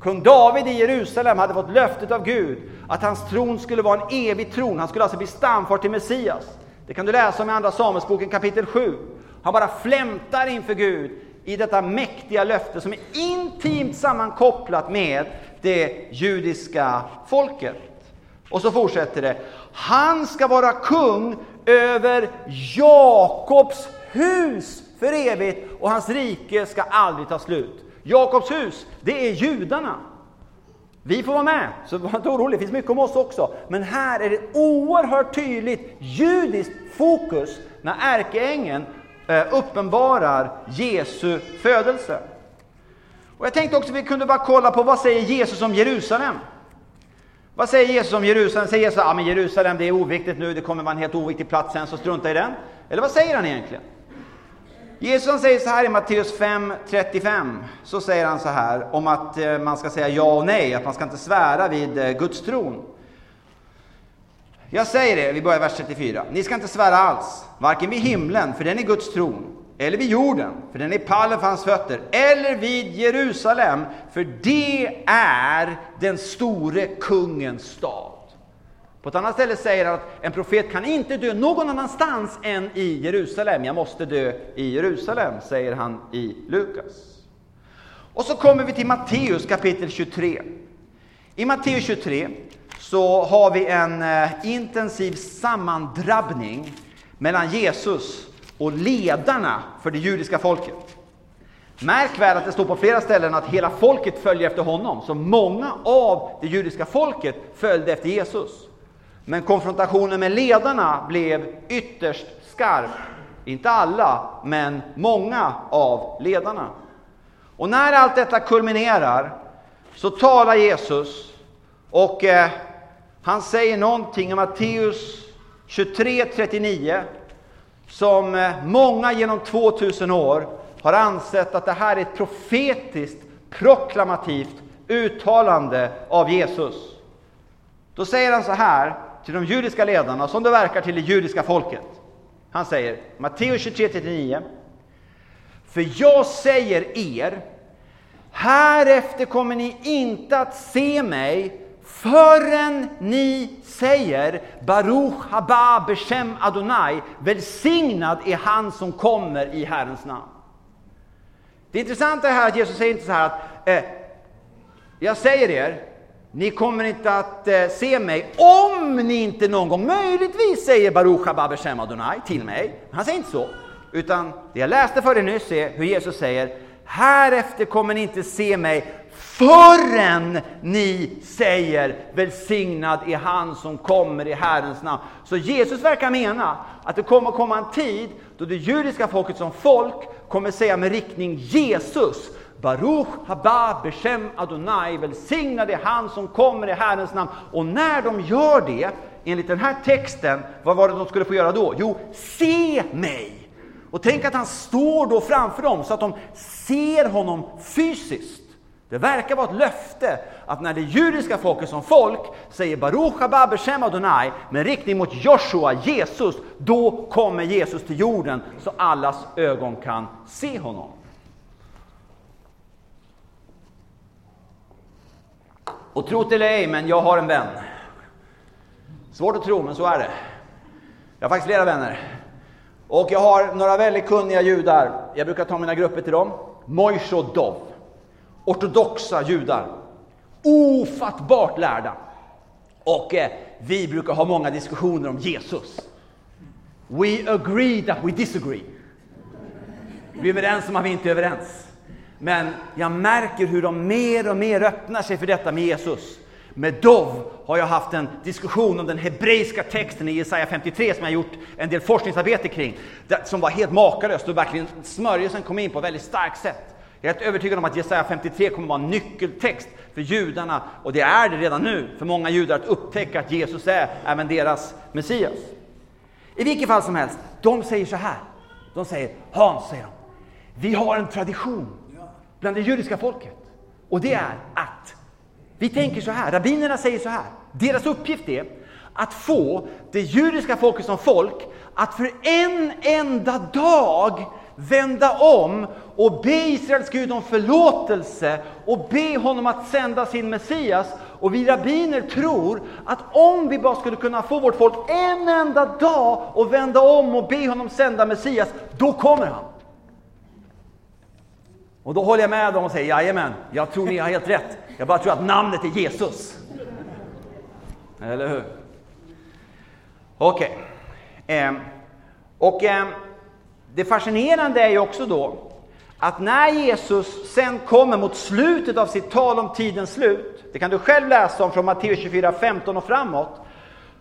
Kung David i Jerusalem hade fått löftet av Gud att hans tron skulle vara en evig tron. Han skulle alltså bli stamfar till Messias. Det kan du läsa om i andra Samuelsboken kapitel sju. Han bara flämtar inför Gud i detta mäktiga löfte som är intimt sammankopplat med det judiska folket. Och så fortsätter det. Han ska vara kung över Jakobs hus för evigt, och hans rike ska aldrig ta slut. Jakobs hus, det är judarna. Vi får vara med, så var inte orolig, det finns mycket om oss också. Men här är det oerhört tydligt judiskt fokus när ärkeängeln uppenbarar Jesu födelse. Och jag tänkte också att vi kunde bara kolla på, vad säger Jesus om Jerusalem? Vad säger Jesus om Jerusalem? Säger Jesus, ja, men Jerusalem, det är oviktigt nu, det kommer vara en helt oviktig plats sen, så strunta i den. Eller vad säger han egentligen? Jesus säger så här i Matteus fem trettiofem, så säger han så här om att man ska säga ja och nej, att man ska inte svära vid Guds tron. Jag säger det, vi börjar vers trettiofyra. Ni ska inte svära alls, varken vid himlen, för den är Guds tron, eller vid jorden, för den är pallen för hans fötter, eller vid Jerusalem, för det är den store kungens stad. På ett annat ställe säger han att en profet kan inte dö någon annanstans än i Jerusalem. Jag måste dö i Jerusalem, säger han i Lukas. Och så kommer vi till Matteus kapitel tjugotre. I Matteus tjugotre så har vi en intensiv sammandrabbning mellan Jesus och ledarna för det judiska folket. Märk väl att det står på flera ställen att hela folket följer efter honom. Så många av det judiska folket följde efter Jesus. Men konfrontationen med ledarna blev ytterst skarp. Inte alla, men många av ledarna. Och när allt detta kulminerar så talar Jesus. Och eh, han säger någonting i Matteus tjugotre trettionio. Som eh, många genom tvåtusen år har ansett att det här är ett profetiskt, proklamativt uttalande av Jesus. Då säger han så här till de judiska ledarna, som det verkar till det judiska folket. Han säger, Matteus tjugotre trettionio. För jag säger er, härefter kommer ni inte att se mig förrän ni säger Baruch haba bishem Adonai, välsignad är han som kommer i Herrens namn. Det intressanta är här att Jesus säger inte så här att eh, jag säger er, ni kommer inte att eh, se mig om ni inte någon gång möjligtvis säger Baruch haba bishem Adonai till mig. Han säger inte så, utan det jag läste för er nyss är hur Jesus säger, härefter kommer ni inte se mig förrän ni säger välsignad är han som kommer i Herrens namn. Så Jesus verkar mena att det kommer komma en tid då det judiska folket som folk kommer säga med riktning Jesus, Baruch haba bishem Adonai, välsignad är han som kommer i Herrens namn. Och när de gör det, enligt den här texten, vad var det de skulle få göra då? Jo, se mig. Och tänk att han står då framför dem så att de ser honom fysiskt. Det verkar vara ett löfte att när det judiska folket som folk säger Baruch haba bishem Adonai med riktning mot Joshua, Jesus, då kommer Jesus till jorden så allas ögon kan se honom. Och tro till dig, men jag har en vän. Svårt att tro, men så är det. Jag har faktiskt flera vänner. Och jag har några väldigt kunniga judar. Jag brukar ta mina grupper till dem. Moshe och Dov. Ortodoxa judar. Ofattbart lärda. Och eh, vi brukar ha många diskussioner om Jesus. We agree that we disagree. Vi är överens om att vi inte är överens. Men jag märker hur de mer och mer öppnar sig för detta med Jesus. Med Dov har jag haft en diskussion om den hebreiska texten i Jesaja femtiotre som jag gjort en del forskningsarbete kring. Som var helt makalöst och verkligen smörjelsen kom in på ett väldigt starkt sätt. Jag är helt övertygad om att Jesaja femtiotre kommer vara en nyckeltext för judarna. Och det är det redan nu för många judar att upptäcka att Jesus är även deras Messias. I vilket fall som helst, de säger så här. De säger, Hans säger de, vi har en tradition bland det judiska folket. Och det är att vi tänker så här, rabbinerna säger så här. Deras uppgift är att få det judiska folket som folk att för en enda dag vända om och be Israels Gud om förlåtelse och be honom att sända sin Messias. Och vi rabbiner tror att om vi bara skulle kunna få vårt folk en enda dag och vända om och be honom sända Messias, då kommer han. Och då håller jag med dem och säger, jajamän, jag tror ni har helt rätt. Jag bara tror att namnet är Jesus. Eller hur? Okej. Okay. Eh, och eh, det fascinerande är ju också då att när Jesus sen kommer mot slutet av sitt tal om tidens slut, det kan du själv läsa om från Matteus tjugofyra femton och framåt,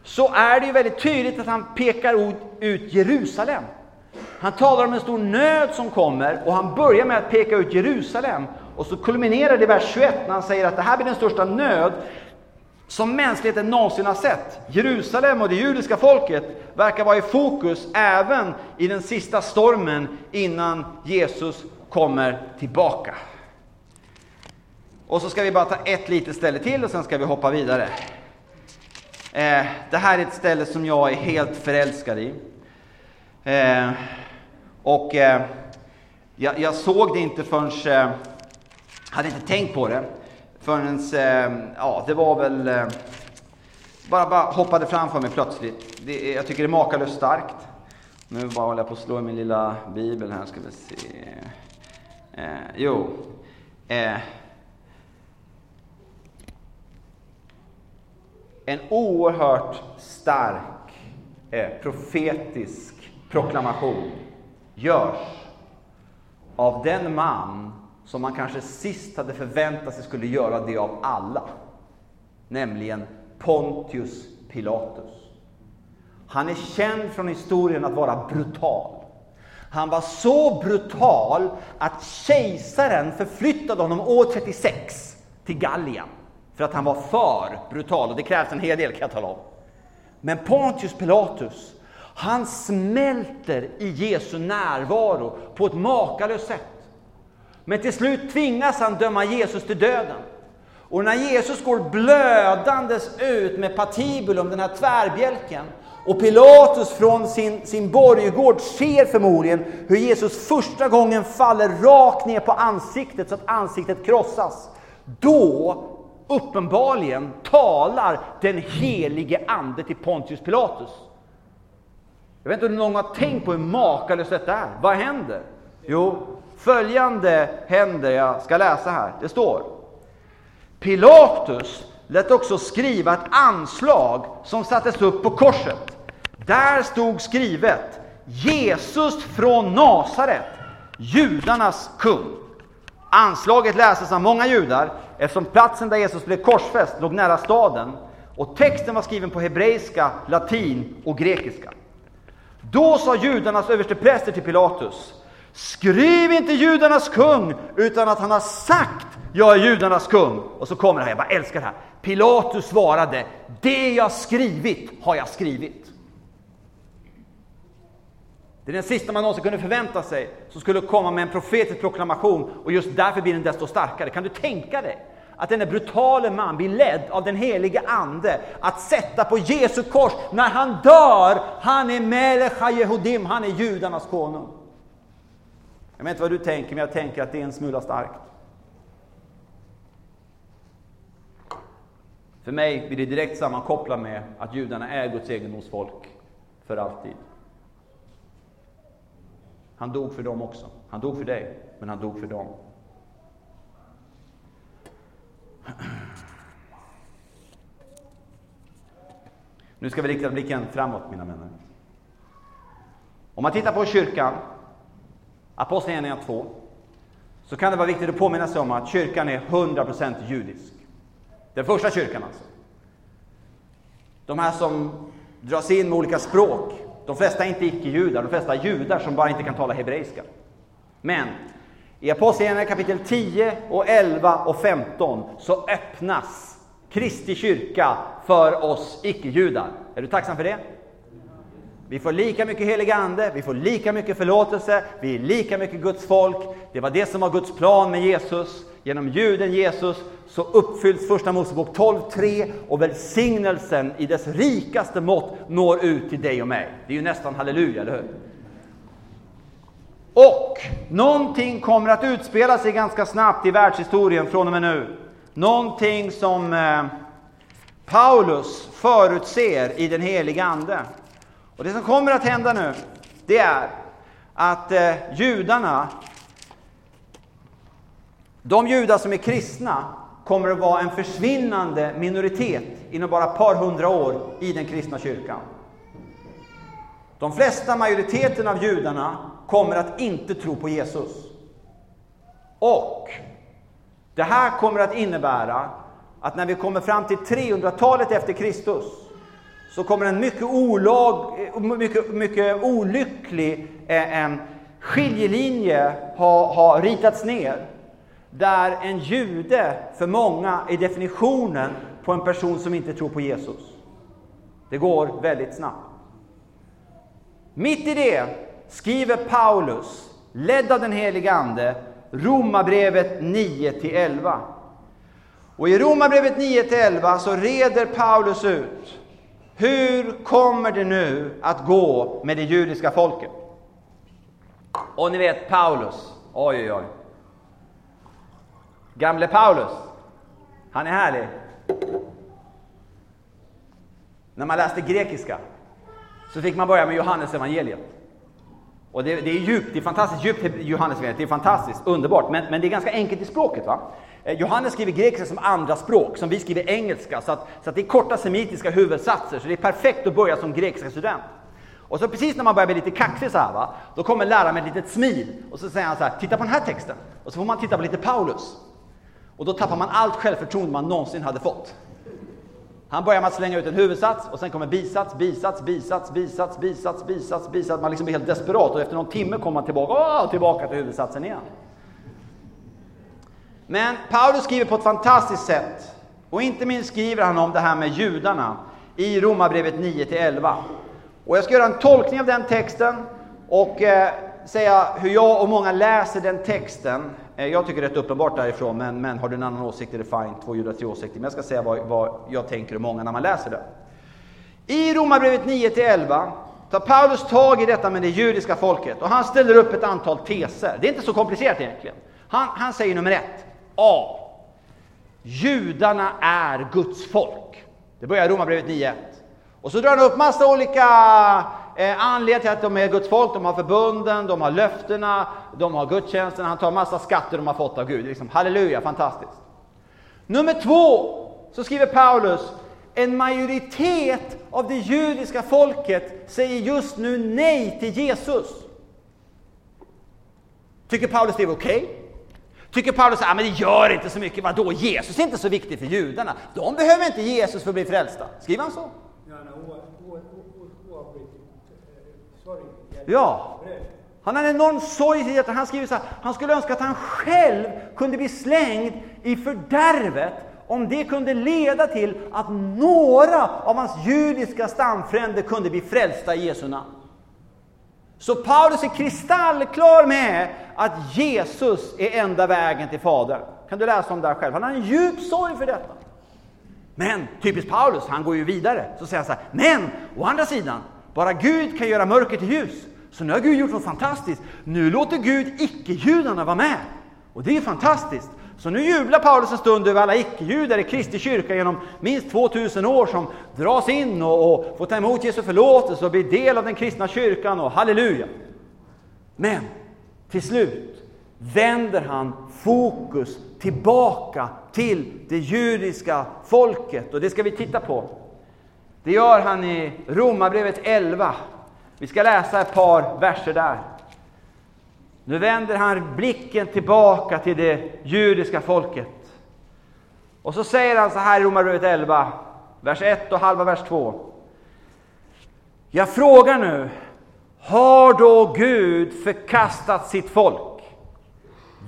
så är det ju väldigt tydligt att han pekar ut Jerusalem. Han talar om en stor nöd som kommer och han börjar med att peka ut Jerusalem. Och så kulminerar det i vers tjugoett när han säger att det här blir den största nöd som mänskligheten någonsin har sett. Jerusalem och det judiska folket verkar vara i fokus även i den sista stormen innan Jesus kommer tillbaka. Och så ska vi bara ta ett litet ställe till och sen ska vi hoppa vidare. Eh, det här är ett ställe som jag är helt förälskad i. Eh, och eh, jag, jag såg det inte förrän... Eh, hade inte tänkt på det förrän, eh, ja det var väl eh, bara, bara hoppade framför mig plötsligt. Det, jag tycker det är makalöst starkt. Nu bara håller jag på att slå i min lilla bibel här, ska vi se. Eh, jo. Eh, en oerhört stark eh, profetisk proklamation görs av den man som man kanske sist hade förväntat sig skulle göra det av alla. Nämligen Pontius Pilatus. Han är känd från historien att vara brutal. Han var så brutal att kejsaren förflyttade honom år trettiosex till Gallien. För att han var för brutal och det krävs en hel del, kan jag tala om. Men Pontius Pilatus, han smälter i Jesu närvaro på ett makalöst sätt. Men till slut tvingas han döma Jesus till döden. Och när Jesus går blödandes ut med patibulum, den här tvärbjälken, och Pilatus från sin, sin borggård ser förmodligen hur Jesus första gången faller rakt ner på ansiktet så att ansiktet krossas. Då uppenbarligen talar den helige ande till Pontius Pilatus. Jag vet inte om någon har tänkt på hur makalöst det är. Vad händer? Jo... Följande händer, jag ska läsa här. Det står: Pilatus lät också skriva ett anslag som sattes upp på korset. Där stod skrivet: Jesus från Nasaret, judarnas kung. Anslaget läses av många judar eftersom platsen där Jesus blev korsfäst låg nära staden. Och texten var skriven på hebreiska, latin och grekiska. Då sa judarnas överstepräster till Pilatus: skriv inte judarnas kung, utan att han har sagt: jag är judarnas kung. Och så kommer det här, jag bara älskar det här. Pilatus svarade: det jag skrivit har jag skrivit. Det är den sista man någonsin kunde förvänta sig, som skulle komma med en profetisk proklamation. Och just därför blir den desto starkare. Kan du tänka dig att den där brutale man blir ledd av den helige ande att sätta på Jesu kors när han dör? Han är Melech HaYehudim, han är judarnas konung. Jag vet inte vad du tänker, men jag tänker att det är en smula starkt. För mig blir det direkt sammankopplat med att judarna är Guds egendomsfolk för alltid. Han dog för dem också. Han dog för dig, men han dog för dem. Nu ska vi rikta blicken framåt, mina vänner. Om man tittar på kyrkan, Apostlagärningarna två, så kan det vara viktigt att påminna sig om att kyrkan är hundra procent judisk. Den första kyrkan alltså. De här som dras in med olika språk, de flesta är inte icke-judar, de flesta är judar som bara inte kan tala hebreiska. Men i Apostlagärningarna kapitel tio och elva och femton så öppnas Kristi kyrka för oss icke-judar. Är du tacksam för det? Vi får lika mycket helig ande, vi får lika mycket förlåtelse, vi är lika mycket Guds folk. Det var det som var Guds plan med Jesus. Genom juden Jesus så uppfylls första Mosebok tolv tre och välsignelsen i dess rikaste mått når ut till dig och mig. Det är ju nästan halleluja, eller hur? Och någonting kommer att utspela sig ganska snabbt i världshistorien från och med nu. Någonting som eh, Paulus förutser i den heliga ande. Och det som kommer att hända nu, det är att eh, judarna, de judar som är kristna, kommer att vara en försvinnande minoritet inom bara ett par hundra år i den kristna kyrkan. De flesta, majoriteten av judarna, kommer att inte tro på Jesus. Och det här kommer att innebära att när vi kommer fram till trehundratalet efter Kristus, så kommer en mycket, olag, mycket, mycket olycklig eh, en skiljelinje ha, ha ritats ner. Där en jude för många är definitionen på en person som inte tror på Jesus. Det går väldigt snabbt. Mitt i det skriver Paulus, ledd av den helige ande, Romarbrevet nio till elva. Och i Romarbrevet nio till elva så reder Paulus ut: hur kommer det nu att gå med det judiska folket? Och ni vet Paulus, oj oj oj. Gamle Paulus, han är härlig. När man läste grekiska så fick man börja med Johannes evangeliet. Och det, det är djupt, det är fantastiskt djupt Johannes evangeliet, det är fantastiskt, underbart. Men, men det är ganska enkelt i språket, va? Johannes skriver grekiska som andra språk, som vi skriver engelska. Så att, så att det är korta semitiska huvudsatser, så det är perfekt att börja som grekiska student. Och så precis när man börjar bli lite kaxig så här, va, då kommer läraren med ett litet smil. Och så säger han så här, titta på den här texten. Och så får man titta på lite Paulus. Och då tappar man allt självförtroende man någonsin hade fått. Han börjar med att slänga ut en huvudsats och sen kommer bisats, bisats, bisats, bisats, bisats, bisats, bisats. Man liksom blir helt desperat och efter någon timme kommer man tillbaka, åh, tillbaka till huvudsatsen igen. Men Paulus skriver på ett fantastiskt sätt. Och inte minst skriver han om det här med judarna i Romarbrevet nio till elva. Och jag ska göra en tolkning av den texten och eh, säga hur jag och många läser den texten. Jag tycker det är rätt uppenbart därifrån, men, men har du en annan åsikt är det fine, två judar till åsikter. Men jag ska säga vad, vad jag tänker och många när man läser det. I Romarbrevet nio till elva tar Paulus tag i detta med det judiska folket. Och han ställer upp ett antal teser. Det är inte så komplicerat egentligen. Han, han säger nummer ett. A. Judarna är Guds folk. Det börjar Romarbrevet nio ett. Och så drar han upp massa olika eh, anledningar till att de är Guds folk. De har förbunden, de har löftena, de har gudstjänsterna. Han tar massa skatter de har fått av Gud. Liksom, halleluja, fantastiskt. Nummer två, så skriver Paulus, en majoritet av det judiska folket säger just nu nej till Jesus. Tycker Paulus det är okej? Okay? Tycker Paulus att ah, men det gör inte så mycket, vadå? Jesus är inte så viktig för judarna. De behöver inte Jesus för att bli frälsta. Skriver han så? Ja, han har en enorm sorg i att han skriver så här, han skulle önska att han själv kunde bli slängd i fördärvet om det kunde leda till att några av hans judiska stamfränder kunde bli frälsta i Jesu namn. Så Paulus är kristallklar med att Jesus är enda vägen till Fadern. Kan du läsa om det här själv? Han har en djup sorg för detta. Men typiskt Paulus, han går ju vidare. Så säger han så här, men å andra sidan, bara Gud kan göra mörker till ljus. Så nu har Gud gjort något fantastiskt. Nu låter Gud icke-judarna vara med. Och det är fantastiskt. Så nu jublar Paulus en stund över alla icke-judar i Kristi kyrka genom minst tvåtusen år som dras in och, och får ta emot Jesu förlåtelse och blir del av den kristna kyrkan och halleluja. Men till slut vänder han fokus tillbaka till det judiska folket. Och det ska vi titta på. Det gör han i Romarbrevet elva. Vi ska läsa ett par verser där. Nu vänder han blicken tillbaka till det judiska folket. Och så säger han så här i Romarbrevet elva, vers ett och halva vers två. Jag frågar nu, har då Gud förkastat sitt folk?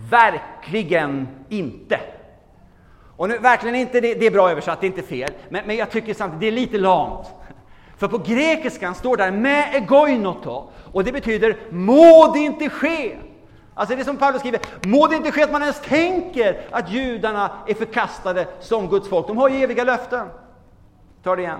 Verkligen inte. Och nu, verkligen inte, det, det är bra översatt, det är inte fel. Men, men jag tycker samtidigt, det är lite lamt. För på grekiskan står där med egoinoto. Och det betyder, må det inte ske. Alltså det som Paulus skriver, må det inte ske att man ens tänker att judarna är förkastade som Guds folk. De har ju eviga löften. Ta det igen.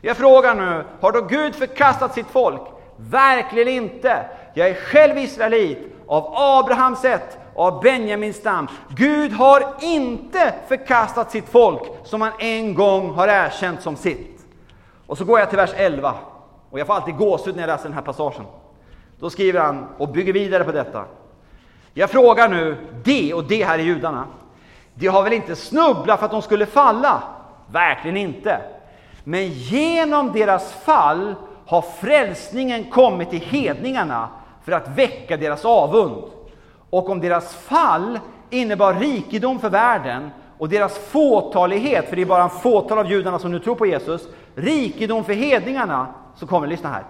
Jag frågar nu, har då Gud förkastat sitt folk? Verkligen inte. Jag är själv israelit, av Abrahams ett, av Benjamins stam. Gud har inte förkastat sitt folk som han en gång har erkänt som sitt. Och så går jag till vers elva. Och jag får alltid gåshud när jag läser den här passagen. Då skriver han och bygger vidare på detta. Jag frågar nu, det och det här är judarna. De har väl inte snubblat för att de skulle falla? Verkligen inte. Men genom deras fall har frälsningen kommit till hedningarna för att väcka deras avund. Och om deras fall innebar rikedom för världen och deras fåtalighet, för det är bara en fåtal av judarna som nu tror på Jesus, rikedom för hedningarna, så kommer, lyssna här,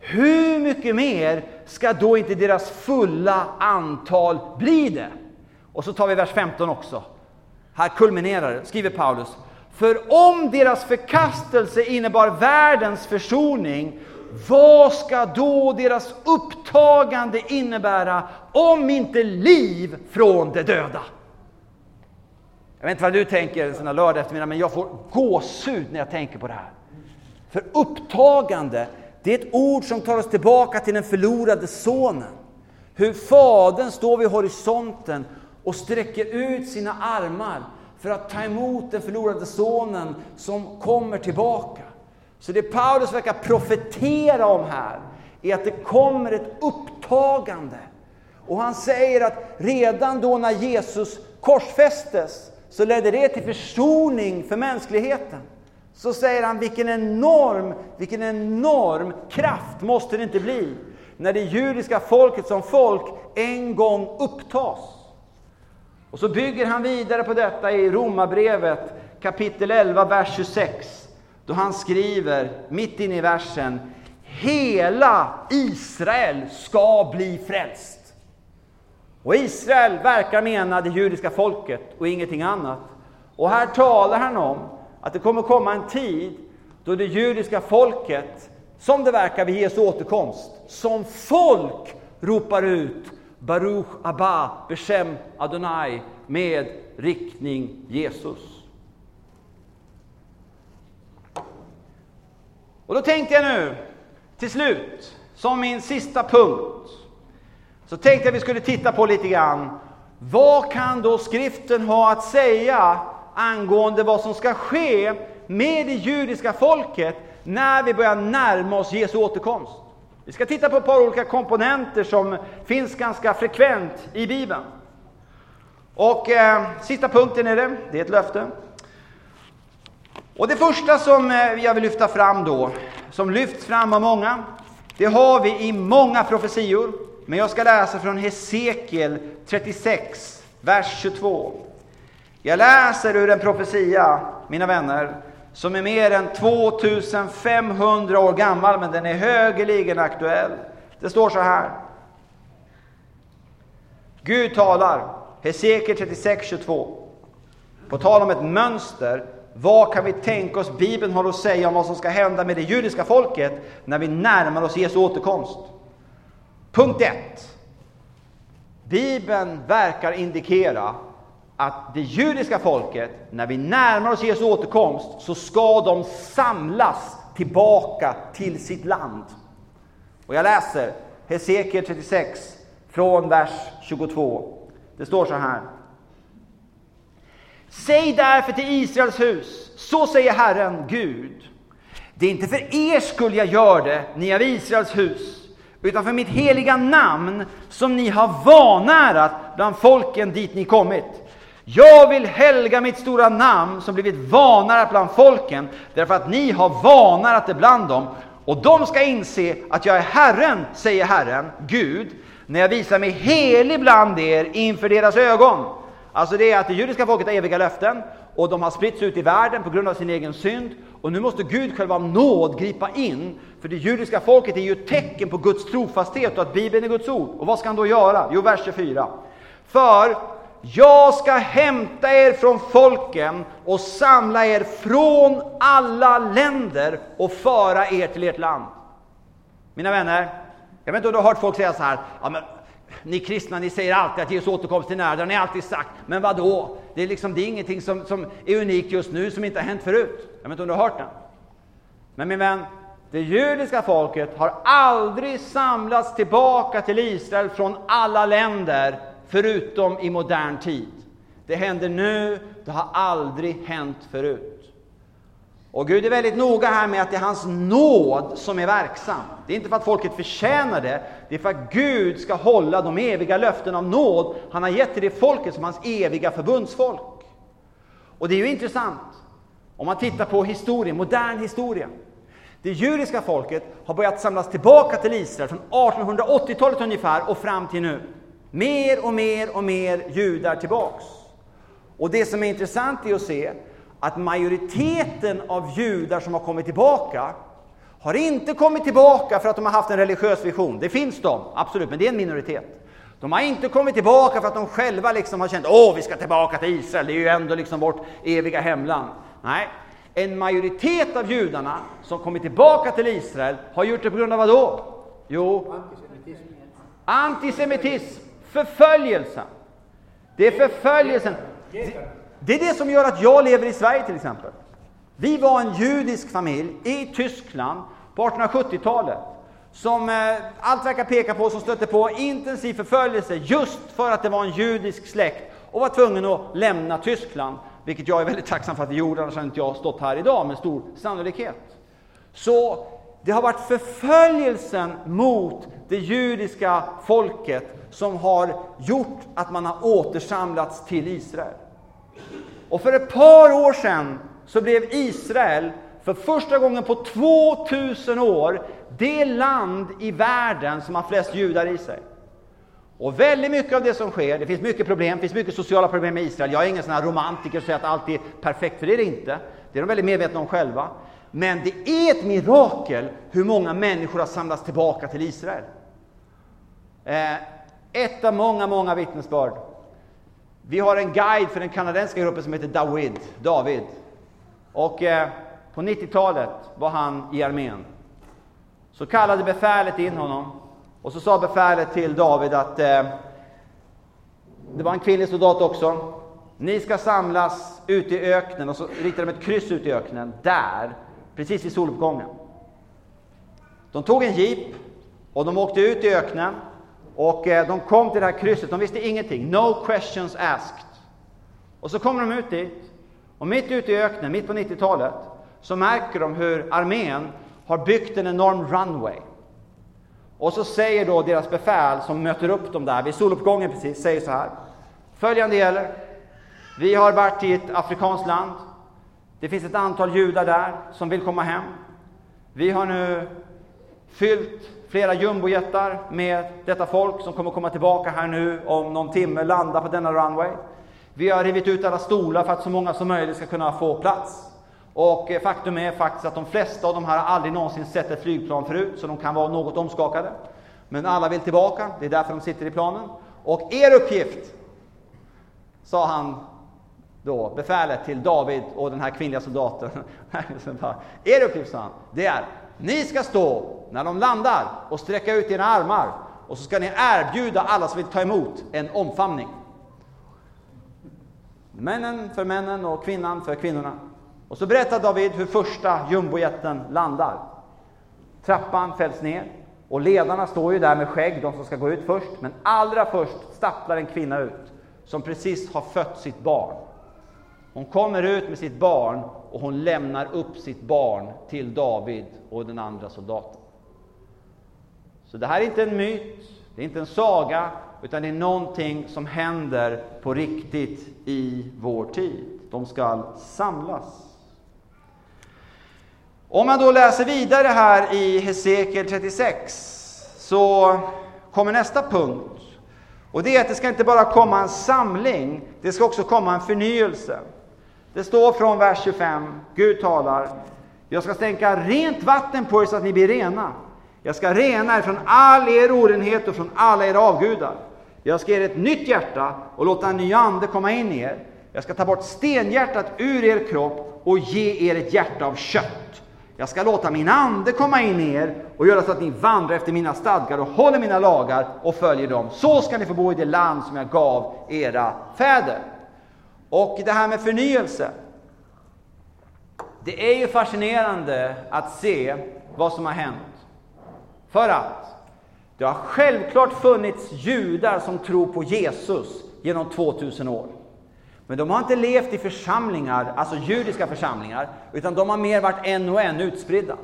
hur mycket mer ska då inte deras fulla antal bli det? Och så tar vi vers femton också. Här kulminerar det, skriver Paulus. För om deras förkastelse innebar världens försoning, vad ska då deras upptagande innebära om inte liv från de döda? Jag vet inte vad du tänker såna lördag eftermiddag, men jag får gåshud när jag tänker på det här. För upptagande, det är ett ord som tar oss tillbaka till den förlorade sonen. Hur fadern står vid horisonten och sträcker ut sina armar för att ta emot den förlorade sonen som kommer tillbaka. Så det Paulus verkar profetera om här är att det kommer ett upptagande. Och han säger att redan då när Jesus korsfästes så ledde det till försoning för mänskligheten. Så säger han, vilken enorm, vilken enorm kraft måste det inte bli när det judiska folket som folk en gång upptas. Och så bygger han vidare på detta i Romarbrevet kapitel elva, vers tjugosex. Då han skriver, mitt inne i versen, hela Israel ska bli frälst. Och Israel verkar mena det judiska folket och ingenting annat. Och här talar han om att det kommer komma en tid då det judiska folket, som det verkar vid Jesu återkomst, som folk ropar ut Baruch haba bishem Adonai, med riktning Jesus. Och då tänkte jag nu, till slut, som min sista punkt, så tänkte jag vi skulle titta på lite grann. Vad kan då skriften ha att säga angående vad som ska ske med det judiska folket när vi börjar närma oss Jesu återkomst? Vi ska titta på ett par olika komponenter som finns ganska frekvent i Bibeln. Och eh, sista punkten är det, det är ett löfte. Och det första som jag vill lyfta fram då, som lyfts fram av många, det har vi i många profetior. Men jag ska läsa från Hesekiel trettiosex, vers tjugotvå. Jag läser ur en profetia, mina vänner, som är mer än tvåtusenfemhundra år gammal, men den är högerligen aktuell. Det står så här. Gud talar, Hesekiel trettiosex tjugotvå. På tal om ett mönster, vad kan vi tänka oss Bibeln har att säga om vad som ska hända med det judiska folket när vi närmar oss Jesu återkomst? Punkt ett. Bibeln verkar indikera att det judiska folket, när vi närmar oss Jesu återkomst, så ska de samlas tillbaka till sitt land. Och jag läser Hesekiel trettiosex från vers tjugotvå. Det står så här. Säg därför till Israels hus, så säger Herren Gud. Det är inte för er skull jag gör det, ni av Israels hus, utan för mitt heliga namn som ni har vanärat bland folken dit ni kommit. Jag vill helga mitt stora namn som blivit vanärat bland folken, därför att ni har vanärat det bland dem. Och de ska inse att jag är Herren, säger Herren, Gud, när jag visar mig helig bland er inför deras ögon. Alltså det är att det judiska folket har eviga löften och de har spritts ut i världen på grund av sin egen synd. Och nu måste Gud själv av nåd gripa in, för det judiska folket är ju ett tecken på Guds trofasthet och att Bibeln är Guds ord. Och vad ska han då göra? Jo, vers tjugofyra. För jag ska hämta er från folken och samla er från alla länder och föra er till ert land. Mina vänner, jag vet inte om du har hört folk säga så här, ja men ni kristna, ni säger alltid att Jesus återkomst till nära, ni har alltid sagt, men vad då? Det är liksom, det är ingenting som, som är unikt just nu, som inte har hänt förut. Jag vet inte om du har hört den. Men min vän, det judiska folket har aldrig samlats tillbaka till Israel från alla länder förutom i modern tid. Det händer nu, det har aldrig hänt förut. Och Gud är väldigt noga här med att det är hans nåd som är verksam. Det är inte för att folket förtjänar det, det är för att Gud ska hålla de eviga löften av nåd han har gett till det folket som hans eviga förbundsfolk. Och det är ju intressant. Om man tittar på historien, modern historia. Det judiska folket har börjat samlas tillbaka till Israel från artonhundraåttiotalet ungefär och fram till nu. Mer och mer och mer judar tillbaks. Och det som är intressant är att se att majoriteten av judar som har kommit tillbaka har inte kommit tillbaka för att de har haft en religiös vision. Det finns de, absolut, men det är en minoritet. De har inte kommit tillbaka för att de själva liksom har känt åh, vi ska tillbaka till Israel, det är ju ändå liksom vårt eviga hemland. Nej, en majoritet av judarna som kommit tillbaka till Israel har gjort det på grund av vad då? Jo, antisemitism. Antisemitism, förföljelsen. Det är förföljelsen. Det är det som gör att jag lever i Sverige till exempel. Vi var en judisk familj i Tyskland på artonhundrasjuttiotalet som eh, allt verkar peka på som stötte på intensiv förföljelse just för att det var en judisk släkt och var tvungen att lämna Tyskland, vilket jag är väldigt tacksam för att vi gjorde, annars hade inte jag stått här idag med stor sannolikhet. Så det har varit förföljelsen mot det judiska folket som har gjort att man har återsamlats till Israel. Och för ett par år sedan så blev Israel för första gången på tvåtusen år det land i världen som har flest judar i sig. Och väldigt mycket av det som sker, det finns mycket problem, det finns mycket sociala problem med Israel. Jag är ingen sån här romantiker som säger att allt är perfekt, för det är det inte. Det är de väldigt medvetna om själva. Men det är ett mirakel hur många människor har samlats tillbaka till Israel. Eh, ett av många, många vittnesbörd. Vi har en guide för den kanadenska gruppen som heter David. David. Och eh, på nittiotalet var han i armén. Så kallade befälet in honom. Och så sa befälet till David att eh, det var en kvinnlig soldat också. Ni ska samlas ute i öknen. Och så ritade de ett kryss ut i öknen. Där, precis vid soluppgången. De tog en jeep och de åkte ut i öknen. Och eh, de kom till det här krysset. De visste ingenting. No questions asked. Och så kommer de ut dit. Och mitt ute i öknen, mitt på nittiotalet, så märker de hur armén har byggt en enorm runway. Och så säger då deras befäl som möter upp dem där vid soluppgången precis, säger så här. Följande gäller. Vi har varit i ett afrikanskt land. Det finns ett antal judar där som vill komma hem. Vi har nu fyllt flera jumbojetar med detta folk som kommer komma tillbaka här nu om någon timme, landa på denna runway. Vi har rivit ut alla stolar för att så många som möjligt ska kunna få plats. Och faktum är faktiskt att de flesta av de här har aldrig någonsin sett ett flygplan förut, så de kan vara något omskakade. Men alla vill tillbaka, det är därför de sitter i planen. Och er uppgift, sa han då, befälet till David och den här kvinnliga soldaten. Er uppgift, sa han, det är, ni ska stå när de landar och sträcka ut era armar. Och så ska ni erbjuda alla som vill ta emot en omfamning. Männen för männen och kvinnan för kvinnorna. Och så berättar David hur första jumbojätten landar. Trappan fälls ner. Och ledarna står ju där med skägg, de som ska gå ut först. Men allra först stapplar en kvinna ut som precis har fött sitt barn. Hon kommer ut med sitt barn och hon lämnar upp sitt barn till David och den andra soldaten. Så det här är inte en myt, det är inte en saga, utan det är någonting som händer på riktigt i vår tid. De ska samlas. Om man då läser vidare här i Hesekiel trettiosex så kommer nästa punkt. Och det är att det ska inte bara komma en samling, det ska också komma en förnyelse. Det står från vers tjugofem, Gud talar. Jag ska stänka rent vatten på er så att ni blir rena. Jag ska rena er från all er orenhet och från alla era avgudar. Jag ska ge er ett nytt hjärta och låta en ny ande komma in i er. Jag ska ta bort stenhjärtat ur er kropp och ge er ett hjärta av kött. Jag ska låta min ande komma in i er och göra så att ni vandrar efter mina stadgar och håller mina lagar och följer dem. Så ska ni få bo i det land som jag gav era fäder. Och det här med förnyelse. Det är ju fascinerande att se vad som har hänt. För att det har självklart funnits judar som tror på Jesus genom tvåtusen år. Men de har inte levt i församlingar, alltså judiska församlingar, utan de har mer varit en och en utspridda.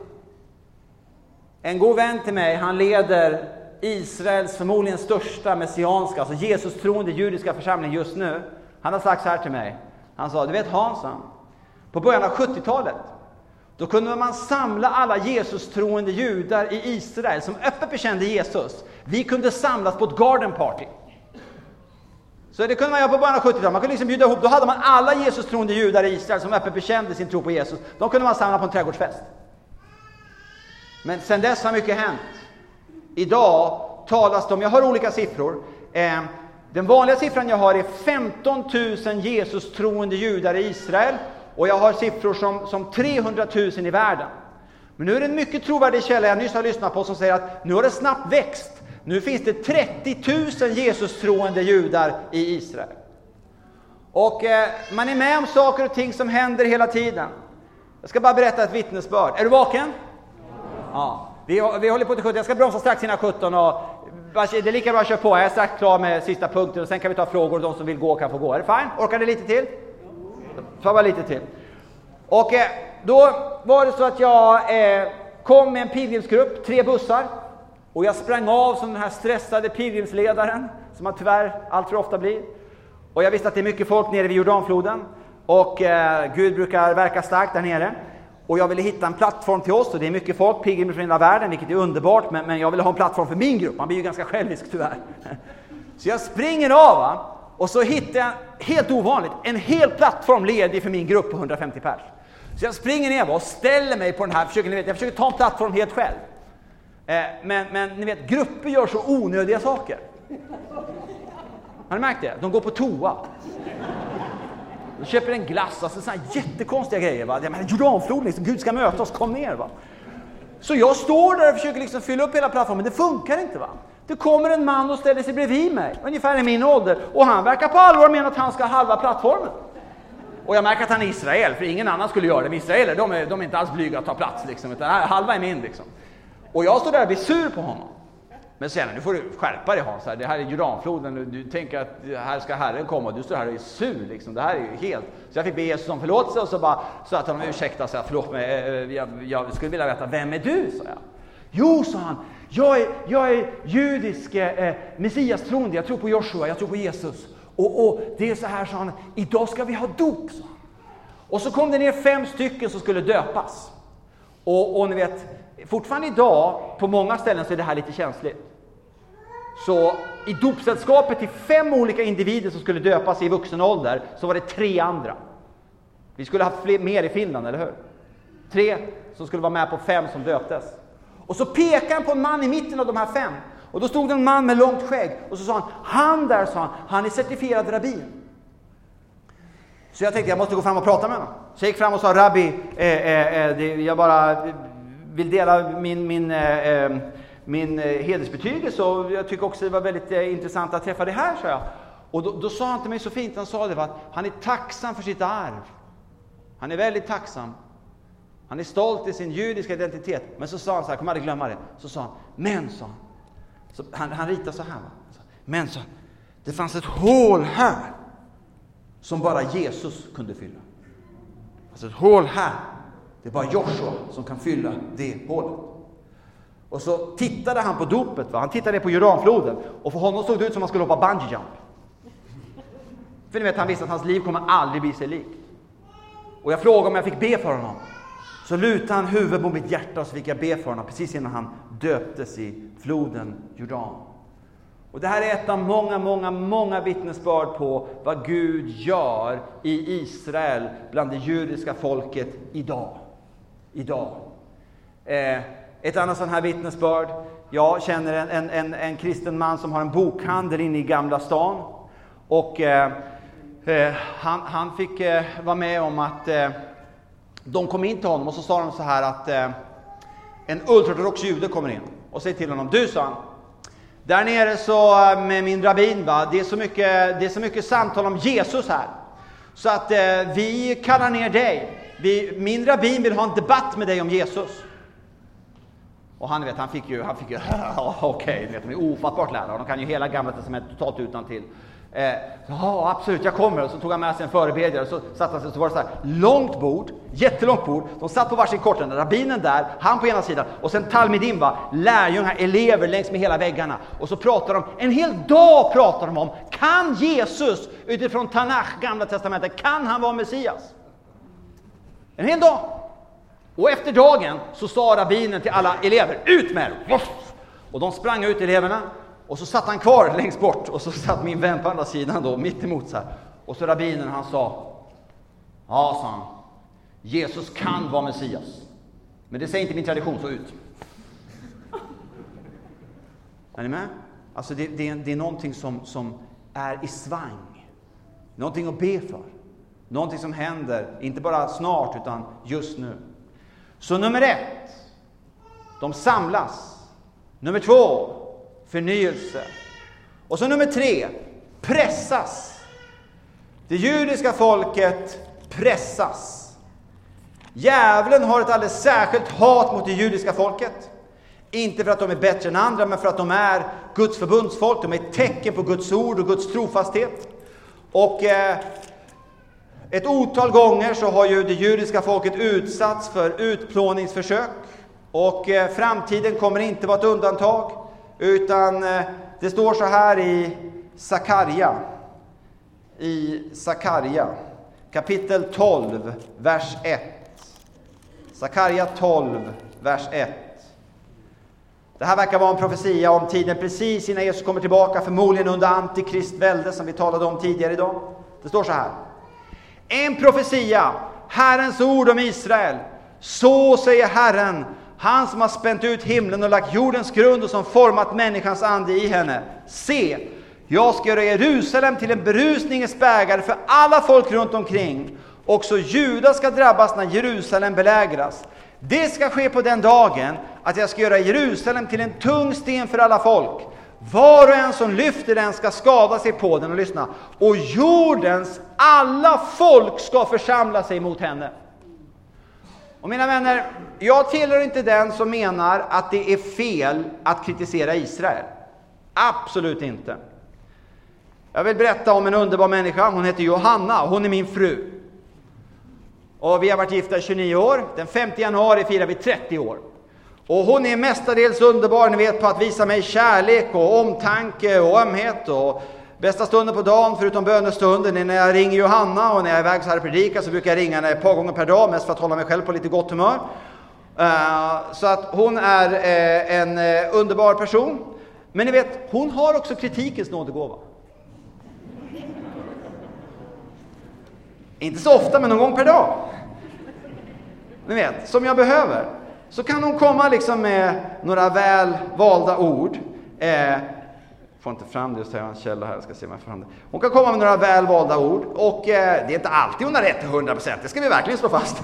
En god vän till mig, han leder Israels förmodligen största messianska, alltså Jesus troende judiska församling just nu. Han har sagt så här till mig. Han sa, du vet Hansen, på början av sjuttiotalet. Då kunde man samla alla Jesus-troende judar i Israel som öppet bekände Jesus. Vi kunde samlas på ett garden party. Så det kunde man göra på början av sjuttiotalet. Man kunde liksom bjuda ihop. Då hade man alla Jesus-troende judar i Israel som öppet bekände sin tro på Jesus. De kunde man samla på en trädgårdsfest. Men sedan dess har mycket hänt. Idag talas det om, jag har olika siffror. Eh, den vanliga siffran jag har är femton tusen Jesus-troende judar i Israel. Och jag har siffror som, som trehundra tusen i världen. Men nu är det en mycket trovärdig källa jag nyss har lyssnat på som säger att nu har det snabbt växt. Nu finns det trettio tusen Jesus-troende judar i Israel. Och eh, man är med om saker och ting som händer hela tiden. Jag ska bara berätta ett vittnesbörd. Är du vaken? Ja. Vi, vi håller på till sjutton. Jag ska bromsa strax innan sjutton. Och det är lika bra att köra på. Jag är strax klar med sista punkten. Och sen kan vi ta frågor. De som vill gå kan få gå. Är det fint? Orkar det lite till? Ta bara lite till. Och eh, då var det så att jag eh, kom med en pilgrimsgrupp, tre bussar. Och jag sprang av som den här stressade pilgrimsledaren, som man tyvärr allt för ofta blir. Och jag visste att det är mycket folk nere vid Jordanfloden. Och eh, Gud brukar verka starkt där nere. Och jag ville hitta en plattform till oss. Och det är mycket folk, pilgrimer från hela världen, vilket är underbart. Men, men jag ville ha en plattform för min grupp. Man blir ju ganska självisk tyvärr. Så jag springer av va. Och så hittade jag, helt ovanligt, en hel plattform ledig för min grupp på hundrafemtio pers. Så jag springer ner och ställer mig på den här. Försöker, ni vet, jag försöker ta en plattform helt själv. Eh, men, men ni vet, grupper gör så onödiga saker. Har ni märkt det? De går på toa. De köper en glass. Alltså sådana här jättekonstiga grejer. Va? Men Jordanfloden, liksom, Gud ska möta oss, kom ner. Va? Så jag står där och försöker liksom fylla upp hela plattformen. Det funkar inte va? Det kommer en man och ställer sig bredvid mig, ungefär i min ålder. Och han verkar på allvar mena att han ska halva plattformen. Och jag märker att han är Israel, för ingen annan skulle göra det. Men israeler, de är, de är inte alls blyga att ta plats. Liksom, utan halva är min. Liksom. Och jag står där och blir sur på honom. Men sen, nu får du skärpa dig Hans. Här. Det här är Jordanfloden. Du, du tänker att här ska Herren komma. Och du står här och är sur. Liksom. Det här är ju helt... Så jag fick be Jesus om förlåtelse. Och så bara så att de ursäkta sig. Förlåt mig, jag, jag skulle vilja veta, vem är du? Sa jag. Jo, sa han. Jag är, jag är judisk eh, messiastroende. Jag tror på Joshua, jag tror på Jesus. Och, och det är så här, sa han. Idag ska vi ha dop, sa han. Och så kom det ner fem stycken som skulle döpas. Och, och ni vet, fortfarande idag, på många ställen så är det här lite känsligt. Så i dopsällskapet till fem olika individer som skulle döpas i vuxen ålder så var det tre andra. Vi skulle ha haft fler, mer i Finland, eller hur? Tre som skulle vara med på fem som döptes. Och så pekade han på en man i mitten av de här fem. Och då stod det en man med långt skägg. Och så sa han, han där, sa han, han är certifierad rabbin. Så jag tänkte, jag måste gå fram och prata med honom. Så jag gick fram och sa, rabbi, eh, eh, det, jag bara vill dela min, min, eh, min eh, hedersbetygelse. Och jag tycker också det var väldigt eh, intressant att träffa dig här, sa jag. Och då, då sa han till mig så fint, han sa det var att han är tacksam för sitt arv. Han är väldigt tacksam. Han är stolt i sin judiska identitet. Men så sa han så här, kommer aldrig glömma det. Så sa han, men sa han. Så han, han ritar så här. Va? Men sa han, det fanns ett hål här. Som bara Jesus kunde fylla. Alltså ett hål här. Det är bara Joshua som kan fylla det hålet. Och så tittade han på dopet. Va? Han tittade på Jordanfloden. Och för honom såg det ut som att han skulle hoppa bungee jump. För ni vet, han visste att hans liv kommer aldrig bli sig lik. Och jag frågade om jag fick be för honom. Så lutade han huvudet på mitt hjärta och så fick jag be för honom precis innan han döptes i floden Jordan. Och det här är ett av många, många, många vittnesbörd på vad Gud gör i Israel bland det judiska folket idag. Idag. Eh, ett annat sån här vittnesbörd. Jag känner en, en, en, en kristen man som har en bokhandel inne i Gamla stan. Och eh, eh, han, han fick eh, vara med om att... Eh, De kom in till honom och så sa de så här att eh, en ultraortodox jude kommer in och säger till honom, du sa han, där nere så med min rabbin va, det är så mycket, det är så mycket samtal om Jesus här. Så att eh, vi kallar ner dig. Vi, min rabbin vill ha en debatt med dig om Jesus. Och han vet, han fick ju, han fick ju, okej, okay, de är ofattbart lärda. De kan ju hela gamla testamentet totalt utantill. Eh, ja, absolut, jag kommer. Och så tog han med sig en förebedjare. Och så satt han sig, så var det så här, långt bord, jättelångt bord. De satt på varsin korten, rabbinen där, han på ena sidan. Och sen Talmidim va, lärjungar, elever längs med hela väggarna. Och så pratar de, en hel dag pratar de om, kan Jesus utifrån Tanach, Gamla testamentet, kan han vara Messias? En hel dag. Och efter dagen så sa rabbinen till alla elever, ut med er. Och de sprang ut eleverna. Och så satt han kvar längst bort. Och så satt min vän på andra sidan då, mitt emot så här. Och så rabbinen, han sa, ja, sa han, Jesus kan vara Messias. Men det säger inte min tradition så ut. Är ni med? Alltså det, det, är, det är någonting som, som är i svang. Någonting att be för. Någonting som händer, inte bara snart utan just nu. Så nummer ett, de samlas. Nummer två, förnyelse. Och så nummer tre, pressas. Det judiska folket pressas. Djävulen har ett alldeles särskilt hat mot det judiska folket. Inte för att de är bättre än andra, men för att de är Guds förbundsfolk. De är ett tecken på Guds ord och Guds trofasthet. Och eh, ett otal gånger så har ju det judiska folket utsatts för utplåningsförsök. Och eh, framtiden kommer inte vara ett undantag. Utan eh, det står så här i Sakaria. I Sakaria. Kapitel tolv, vers ett. Sakaria tolv, vers ett. Det här verkar vara en profetia om tiden precis innan Jesus kommer tillbaka, förmodligen under antikristvälde som vi talade om tidigare idag. Det står så här. En profetia, Herrens ord om Israel. Så säger Herren, han som har spänt ut himlen och lagt jordens grund och som format människans ande i henne. Se, jag ska göra Jerusalem till en berusningens bägare för alla folk runt omkring. Också Juda ska drabbas när Jerusalem belägras. Det ska ske på den dagen att jag ska göra Jerusalem till en tung sten för alla folk. Var och en som lyfter den ska skada sig på den och lyssna. Och jordens alla folk ska församla sig mot henne. Och mina vänner, jag tillhör inte den som menar att det är fel att kritisera Israel. Absolut inte. Jag vill berätta om en underbar människa. Hon heter Johanna. Hon är min fru. Och vi har varit gifta i tjugonio år. Den femte januari firar vi trettio år. Och hon är mestadels underbar, ni vet, på att visa mig kärlek och omtanke och ömhet. Och bästa stunden på dagen, förutom bönestunden, är när jag ringer Johanna. Och när jag är iväg så här och predikar så brukar jag ringa henne ett par gånger per dag. Mest för att hålla mig själv på lite gott humör. Uh, så att hon är uh, en uh, underbar person. Men ni vet, hon har också kritikens nådegåva. Inte så ofta, men någon gång per dag. Ni vet, som jag behöver. Så kan hon komma liksom med några välvalda ord. Eh, får inte fram det, just här, jag har en källa här, jag ska se om jag får fram det. Hon kan komma med några välvalda ord. Och eh, det är inte alltid hon har rätt till hundra procent. Det ska vi verkligen slå fast.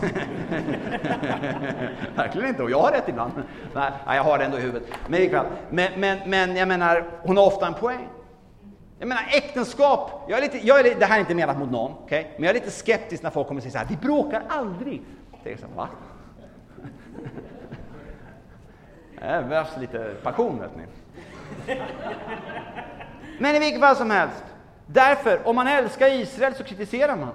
Verkligen inte, och jag har rätt ibland. Nej, jag har det ändå i huvudet. Men, men, men, men jag menar, hon har ofta en poäng. Jag menar, äktenskap, jag är lite, jag är, det här är inte menat mot någon, okay? Men jag är lite skeptisk när folk kommer och säger så här, vi bråkar aldrig. Det är så, va? Det är värst lite passion, vet ni. Men i vilket fall som helst. Därför, om man älskar Israel så kritiserar man.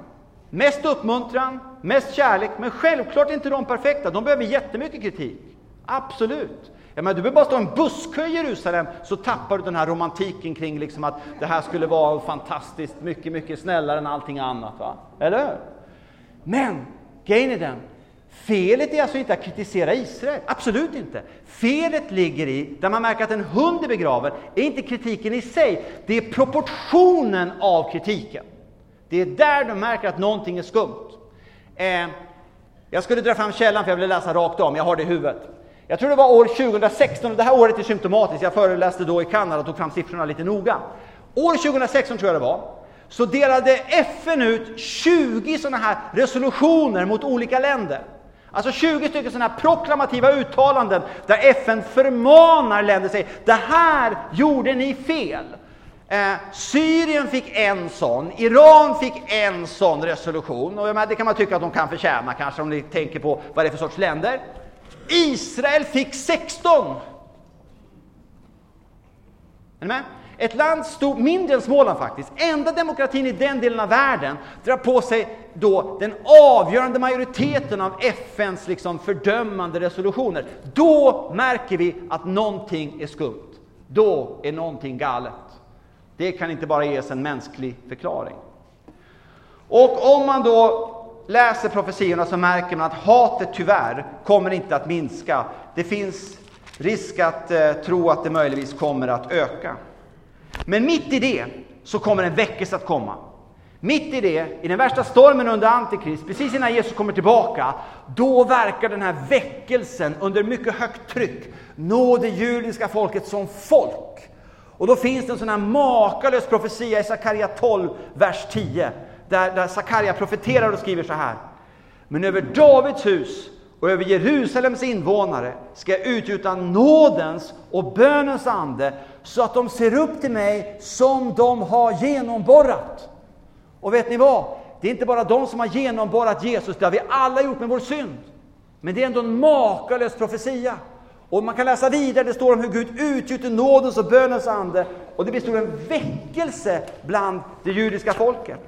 Mest uppmuntran, mest kärlek, men självklart inte de perfekta. De behöver jättemycket kritik. Absolut. Ja, men du behöver bara stå i en busskö i Jerusalem så tappar du den här romantiken kring liksom att det här skulle vara fantastiskt mycket, mycket snällare än allting annat, va? Eller? Men, grejen är den. Felet är alltså inte att kritisera Israel. Absolut inte. Felet ligger i, där man märker att en hund är begraven, är inte kritiken i sig. Det är proportionen av kritiken. Det är där de märker att någonting är skumt. Eh, jag skulle dra fram källan för jag ville läsa rakt om. Jag har det i huvudet. Jag tror det var år tjugohundrasexton, och det här året är symptomatiskt. Jag föreläste då i Kanada och tog fram siffrorna lite noga. År tjugohundrasexton tror jag det var, så delade F N ut tjugo sådana här resolutioner mot olika länder. Alltså tjugo stycken sådana här proklamativa uttalanden där F N förmanar länder sig. Det här gjorde ni fel. Eh, Syrien fick en sån, Iran fick en sån resolution. Och det kan man tycka att de kan förtjäna kanske om ni tänker på vad det är för sorts länder. Israel fick sexton. Är ni med? Ett land stod mindre än Småland faktiskt. Enda demokratin i den delen av världen drar på sig då den avgörande majoriteten av F N:s liksom fördömande resolutioner. Då märker vi att någonting är skumt. Då är någonting galet. Det kan inte bara ges en mänsklig förklaring. Och om man då läser profetiorna så märker man att hatet tyvärr kommer inte att minska. Det finns risk att eh, tro att det möjligtvis kommer att öka. Men mitt i det så kommer en väckelse att komma. Mitt i det, i den värsta stormen under antikrist, precis innan Jesus kommer tillbaka, då verkar den här väckelsen under mycket högt tryck nå det judiska folket som folk. Och då finns det en sån här makalös profetia i Sakaria tolv, vers tio, där, där Sakaria profeterar och skriver så här: men över Davids hus och över Jerusalems invånare ska jag utgjuta nådens och bönens ande, så att de ser upp till mig som de har genomborrat. Och vet ni vad? Det är inte bara de som har genomborrat Jesus, det har vi alla gjort med vår synd. Men det är ändå en makalös profetia. Och man kan läsa vidare, det står om hur Gud utgjuter nådens och bönens ande. Och det består en väckelse bland det judiska folket.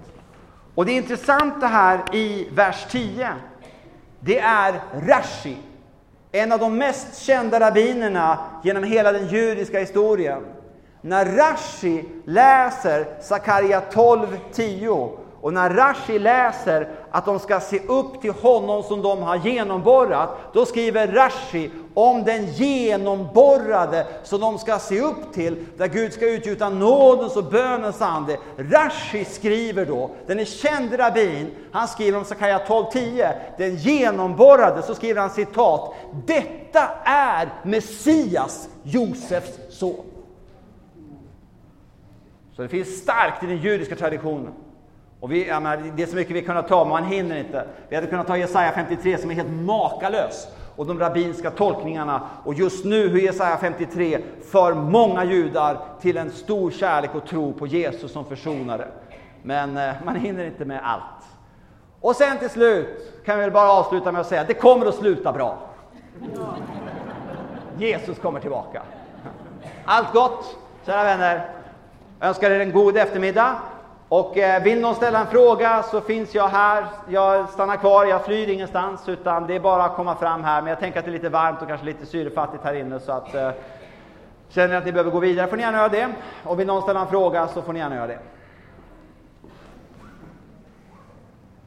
Och det intressanta här i vers tio, det är Rashi, en av de mest kända rabbinerna genom hela den judiska historien. När Rashi läser Sakaria tolv tio och när Rashi läser att de ska se upp till honom som de har genomborrat, då skriver Rashi om den genomborrade som de ska se upp till, där Gud ska utgjuta nådens och bönens ande. Rashi skriver då, den är känd rabbin, han skriver om Sakaria tolv tio, den genomborrade, så skriver han citat: detta är Messias, Josefs son. Så det finns starkt i den judiska traditionen. Och vi, jag menar, det är så mycket vi kunnat ta, men man hinner inte. Vi hade kunnat ta Jesaja femtiotre som är helt makalös. Och de rabbinska tolkningarna. Och just nu hur Jesaja femtiotre för många judar till en stor kärlek och tro på Jesus som försonare. Men eh, man hinner inte med allt. Och sen till slut kan vi väl bara avsluta med att säga: det kommer att sluta bra. Jesus kommer tillbaka. Allt gott, kära vänner. Jag önskar er en god eftermiddag, och vill någon ställa en fråga så finns jag här. Jag stannar kvar, jag flyr ingenstans, utan det är bara att komma fram här. Men jag tänker att det är lite varmt och kanske lite syrefattigt här inne, så att eh, känner ni att ni behöver gå vidare får ni gärna göra det. Och vill någon ställa en fråga så får ni gärna göra det.